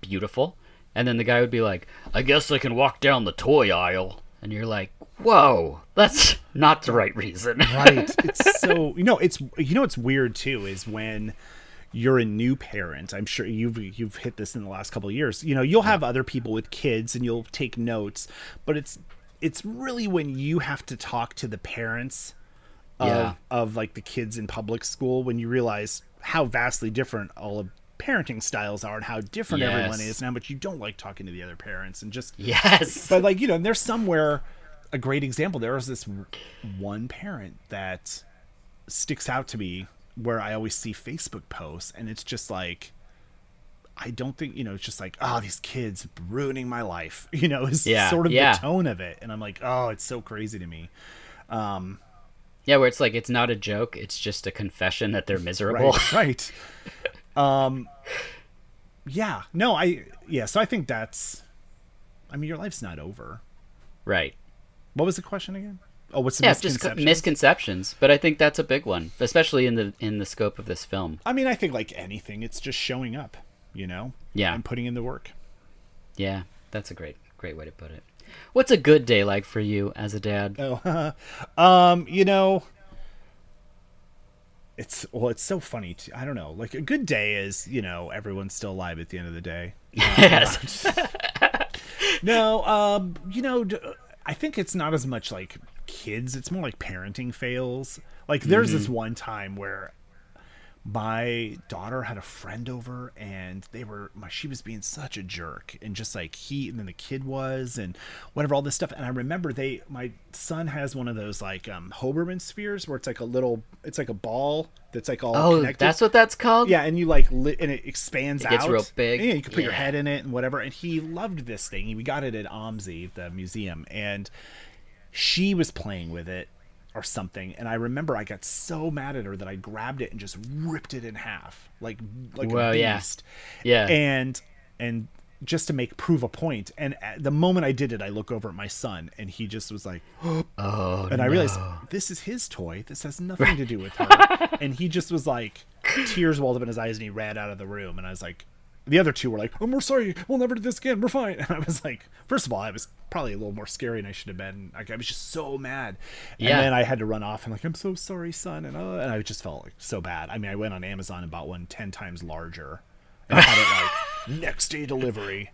beautiful, and then the guy would be like, I guess I can walk down the toy aisle, and you're like, whoa, that's not the right reason. Right. It's so it's weird too is when you're a new parent. I'm sure you've hit this in the last couple of years. You'll have other people with kids and you'll take notes, but it's really when you have to talk to the parents of like the kids in public school when you realize how vastly different all of parenting styles are and how different everyone is and how much you don't like talking to the other parents and just but like and there's somewhere a great example. There was this one parent that sticks out to me where I always see Facebook posts and it's just like. I don't think, it's just like, oh, these kids ruining my life, is sort of the tone of it. And I'm like, oh, it's so crazy to me. Where it's like, it's not a joke. It's just a confession that they're miserable. Right. So I think your life's not over. Right. What was the question again? Oh, what's the misconceptions? Just misconceptions, but I think that's a big one, especially in the scope of this film. I mean, I think like anything, it's just showing up. And putting in the work. Yeah, that's a great way to put it. What's a good day like for you as a dad? Oh, it's so funny. I don't know. Like a good day is, everyone's still alive at the end of the day. Yes. I think it's not as much like kids. It's more like parenting fails. Like there's this one time where my daughter had a friend over and she was being such a jerk and just like and then the kid was and whatever, all this stuff. And I remember my son has one of those like Hoberman spheres where it's like it's like a ball that's like all connected. That's what that's called? Yeah. And you like, and it expands out. It gets real big. Yeah. You can put your head in it and whatever. And he loved this thing. We got it at OMSI, the museum, and she was playing with it. Or something, and I remember I got so mad at her that I grabbed it and just ripped it in half, like a beast. Yeah. And just to prove a point. And at the moment I did it, I look over at my son, and he just was like, "Oh!" And I realized this is his toy. This has nothing to do with her. And he just was like, tears welled up in his eyes, and he ran out of the room. And I was like, the other two were like, "Oh, we're sorry. We'll never do this again. We're fine." And I was like, first of all, I was probably a little more scary than I should have been. Like, I was just so mad. And then I had to run off and like, "I'm so sorry, son." And I just felt like so bad. I mean, I went on Amazon and bought one 10 times larger. And I had it like next day delivery.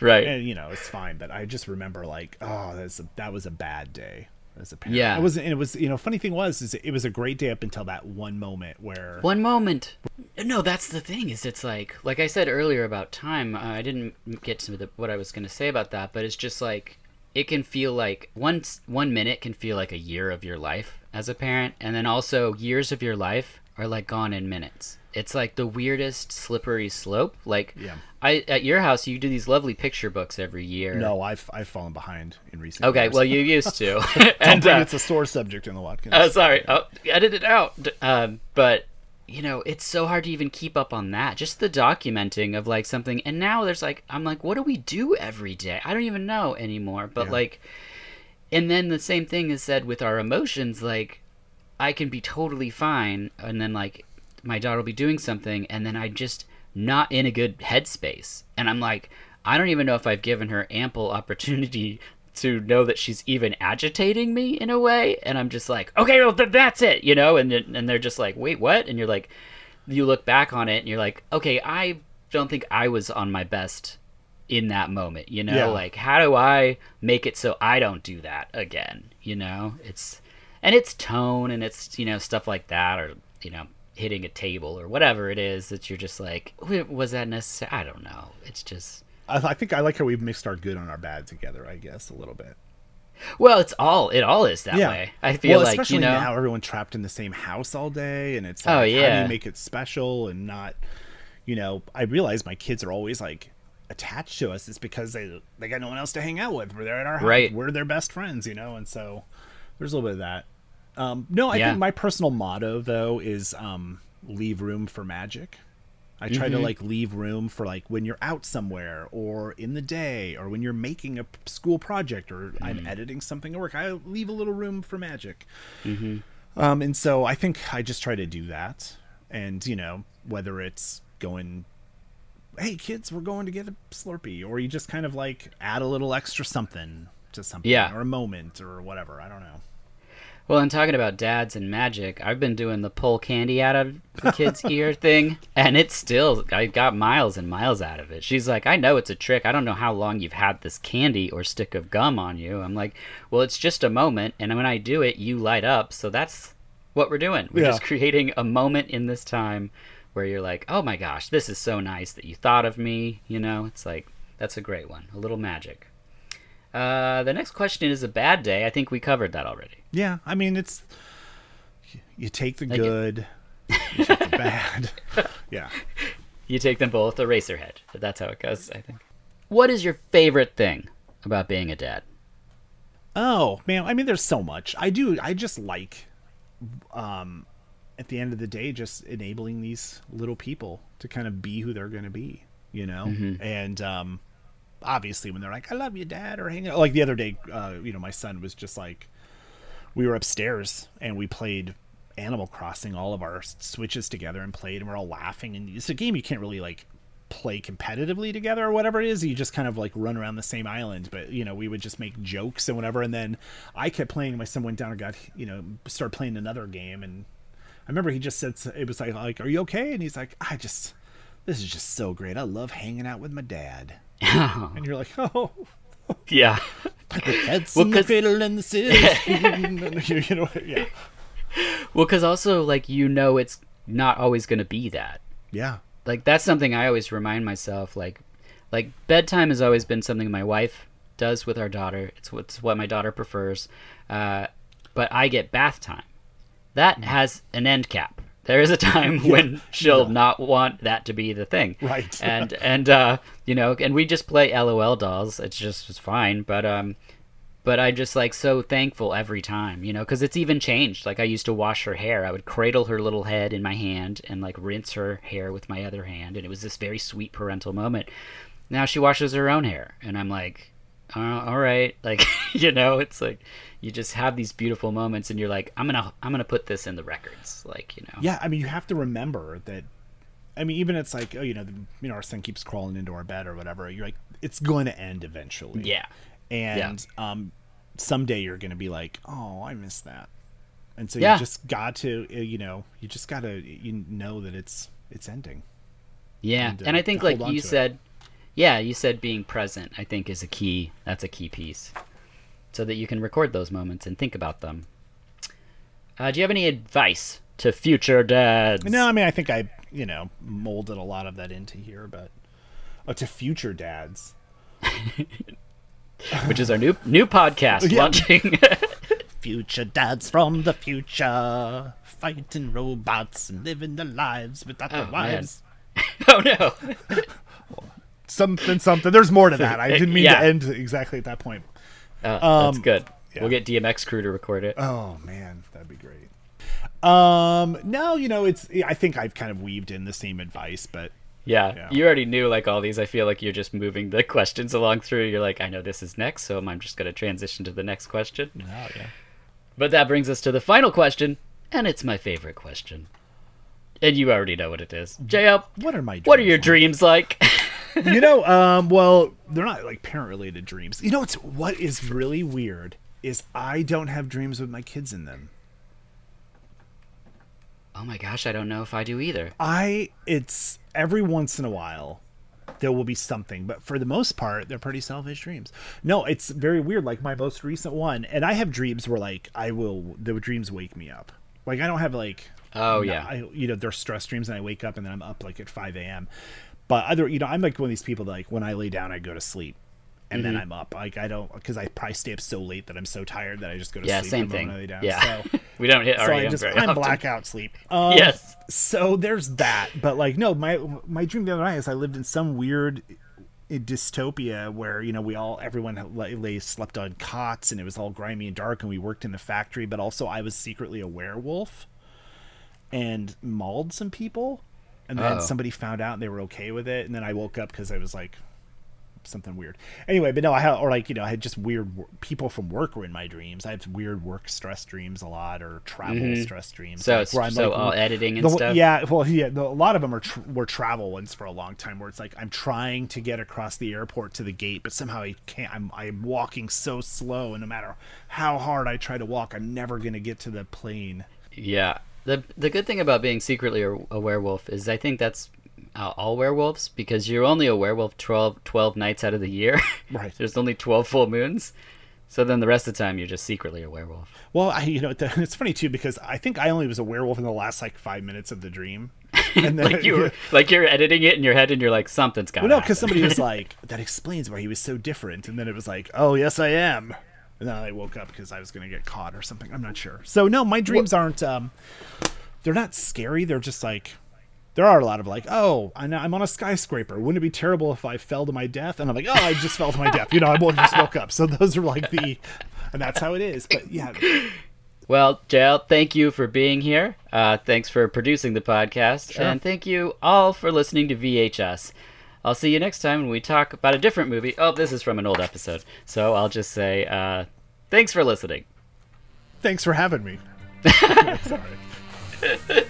Right. And it's fine. But I just remember like, oh, that was a bad day as a parent. Yeah. I wasn't, and it was, funny thing was it was a great day up until that one moment where. One moment. No, that's the thing is it's like I said earlier about time, I didn't get to what I was going to say about that, but it's just like, it can feel like one minute can feel like a year of your life as a parent. And then also years of your life are like gone in minutes. it's like the weirdest slippery slope. Like, yeah. At your house, you do these lovely picture books every year. No, I've fallen behind in recent years. Okay, well, you used to. And it's a sore subject in the Watkins. Oh, sorry. Yeah. Oh, edit it out. But, you know, it's so hard to even keep up on that. Just the documenting of, like, something. And now there's, like, I'm like, what do we do every day? I don't even know anymore. But, yeah. like, and then the same thing is said with our emotions. Like, I can be totally fine. And then, like, my daughter will be doing something, and then I just not in a good headspace, and I'm like, I don't even know if I've given her ample opportunity to know that she's even agitating me in a way, and I'm just like, okay, well, that's it, you know, and they're just like, wait, what? And you're like, you look back on it, and you're like, okay, I don't think I was on my best in that moment, you know, yeah. like, how do I make it so I don't do that again, you know? It's, and it's tone, and it's, you know, stuff like that, or, you know, hitting a table or whatever it is that you're just like, was that necessary? I don't know. It's just, I think I like how we've mixed our good and our bad together, I guess, a little bit. Well, it all is that yeah. way. I feel like, especially you know, now everyone trapped in the same house all day, and it's like, oh, yeah. how do you make it special and not, you know, I realize my kids are always like attached to us. It's because they got no one else to hang out with. They're at our house. Right. We're their best friends, you know? And so there's a little bit of that. No, I yeah. think my personal motto though is leave room for magic. I try mm-hmm. to like leave room for like when you're out somewhere or in the day or when you're making a school project or I'm editing something at work. I leave a little room for magic. Mm-hmm. And so I think I just try to do that. And you know, whether it's going, hey kids, we're going to get a Slurpee, or you just kind of like add a little extra something to something yeah. or a moment or whatever. I don't know. Well, and talking about dads and magic, I've been doing the pull candy out of the kid's ear thing, and it's still, I got miles and miles out of it. She's like, I know it's a trick. I don't know how long you've had this candy or stick of gum on you. I'm like, well, it's just a moment, and when I do it, you light up. So that's what we're doing. We're yeah. just creating a moment in this time where you're like, oh my gosh, this is so nice that you thought of me. You know, it's like, that's a great one. A little magic. The next question is a bad day. I think we covered that already. Yeah, I mean, it's you take the good, you take the bad. Yeah. You take them both, Eraserhead. That's how it goes, I think. What is your favorite thing about being a dad? Oh, man, I mean, there's so much. I just like, at the end of the day, just enabling these little people to kind of be who they're going to be, you know? Mm-hmm. And, obviously when they're like, I love you, Dad, or hang out. Like the other day, you know, my son was just like, we were upstairs and we played Animal Crossing, all of our switches together and played, and we're all laughing. And it's a game you can't really like play competitively together or whatever it is. You just kind of like run around the same island, but you know, we would just make jokes and whatever. And then I kept playing, my son went down and got, you know, started playing another game. And I remember he just said, it was like, are you okay? And he's like, this is just so great. I love hanging out with my dad. Oh. And you're like, oh, yeah. The head's in the cradle and the city. You know, yeah. Well, because also, like, you know, it's not always going to be that. Yeah. Like, that's something I always remind myself. Like bedtime has always been something my wife does with our daughter. It's what my daughter prefers. But I get bath time. That has an end cap. There is a time when yeah. she'll yeah. not want that to be the thing. Right. And you know, and we just play LOL dolls. It's fine. But I'm just like so thankful every time, you know, because it's even changed. Like I used to wash her hair. I would cradle her little head in my hand and like rinse her hair with my other hand. And it was this very sweet parental moment. Now she washes her own hair. And I'm like, all right. Like, you know, it's like, you just have these beautiful moments and you're like, I'm going to put this in the records. Like, you know? Yeah. I mean, you have to remember that. I mean, even it's like, oh, you know, our son keeps crawling into our bed or whatever. You're like, it's going to end eventually. Yeah. And, yeah. Someday you're going to be like, oh, I miss that. And so yeah. you just got to know that it's ending. Yeah. And I think like you said, being present, I think is a key. That's a key piece. So that you can record those moments and think about them. Do you have any advice to future dads? No, I mean, I think I, you know, molded a lot of that into here, but to future dads. Which is our new podcast launching. future, dads from the future, fighting robots and living their lives without their wives. Oh no. Something. There's more to that. I didn't mean to end exactly at that point. That's good. Yeah. We'll get DMX crew to record it. Oh man, that'd be great. No, you know, it's, I think I've kind of weaved in the same advice, but yeah, you already knew like all these. I feel like you're just moving the questions along through. You're like, I know this is next, so I'm just going to transition to the next question. Oh, yeah. But that brings us to the final question, and it's my favorite question. And you already know what it is. JL, what are your dreams like? You know, well, they're not like parent-related dreams. You know, what is really weird is I don't have dreams with my kids in them. Oh my gosh, I don't know if I do either. It's every once in a while there will be something, but for the most part, they're pretty selfish dreams. No, it's very weird. Like my most recent one, and I have dreams where like the dreams wake me up. Like I don't have like, they're stress dreams and I wake up and then I'm up like at 5 a.m. But I'm like one of these people that like when I lay down, I go to sleep. And then I'm up. Like I don't, because I probably stay up so late that I'm so tired that I just go to sleep. Same thing. Really down. Yeah, so, we don't hit. So I'm blackout sleep. Yes. So there's that. But like, no, my dream the other night is I lived in some weird dystopia where everyone slept on cots and it was all grimy and dark and we worked in the factory. But also, I was secretly a werewolf and mauled some people, and then somebody found out and they were okay with it. And then I woke up because I was like. Something weird anyway, but no, I had just weird people from work were in my dreams. I have weird work stress dreams a lot, or travel stress dreams. So it's all editing and stuff. Yeah. Well, yeah. A lot of them were travel ones for a long time where it's like, I'm trying to get across the airport to the gate, but somehow I can't, I'm walking so slow and no matter how hard I try to walk, I'm never going to get to the plane. Yeah. The good thing about being secretly a werewolf is I think that's, all werewolves, because you're only a werewolf 12 nights out of the year. Right. There's only 12 full moons. So then the rest of the time you're just secretly a werewolf. Well, it's funny too, because I think I only was a werewolf in the last like 5 minutes of the dream. And then, you're editing it in your head and you're like, something's got to happen. Because somebody was like, that explains why he was so different. And then it was like, oh, yes, I am. And then I woke up because I was going to get caught or something. I'm not sure. So no, my dreams aren't, they're not scary. They're just like, there are a lot of like, oh, I'm on a skyscraper. Wouldn't it be terrible if I fell to my death? And I'm like, oh, I just fell to my death. I just woke up. So those are like and that's how it is. But yeah. Well, JL, thank you for being here. Thanks for producing the podcast. Sure. And thank you all for listening to VHUS. I'll see you next time when we talk about a different movie. Oh, this is from an old episode. So I'll just say, thanks for listening. Thanks for having me. Sorry.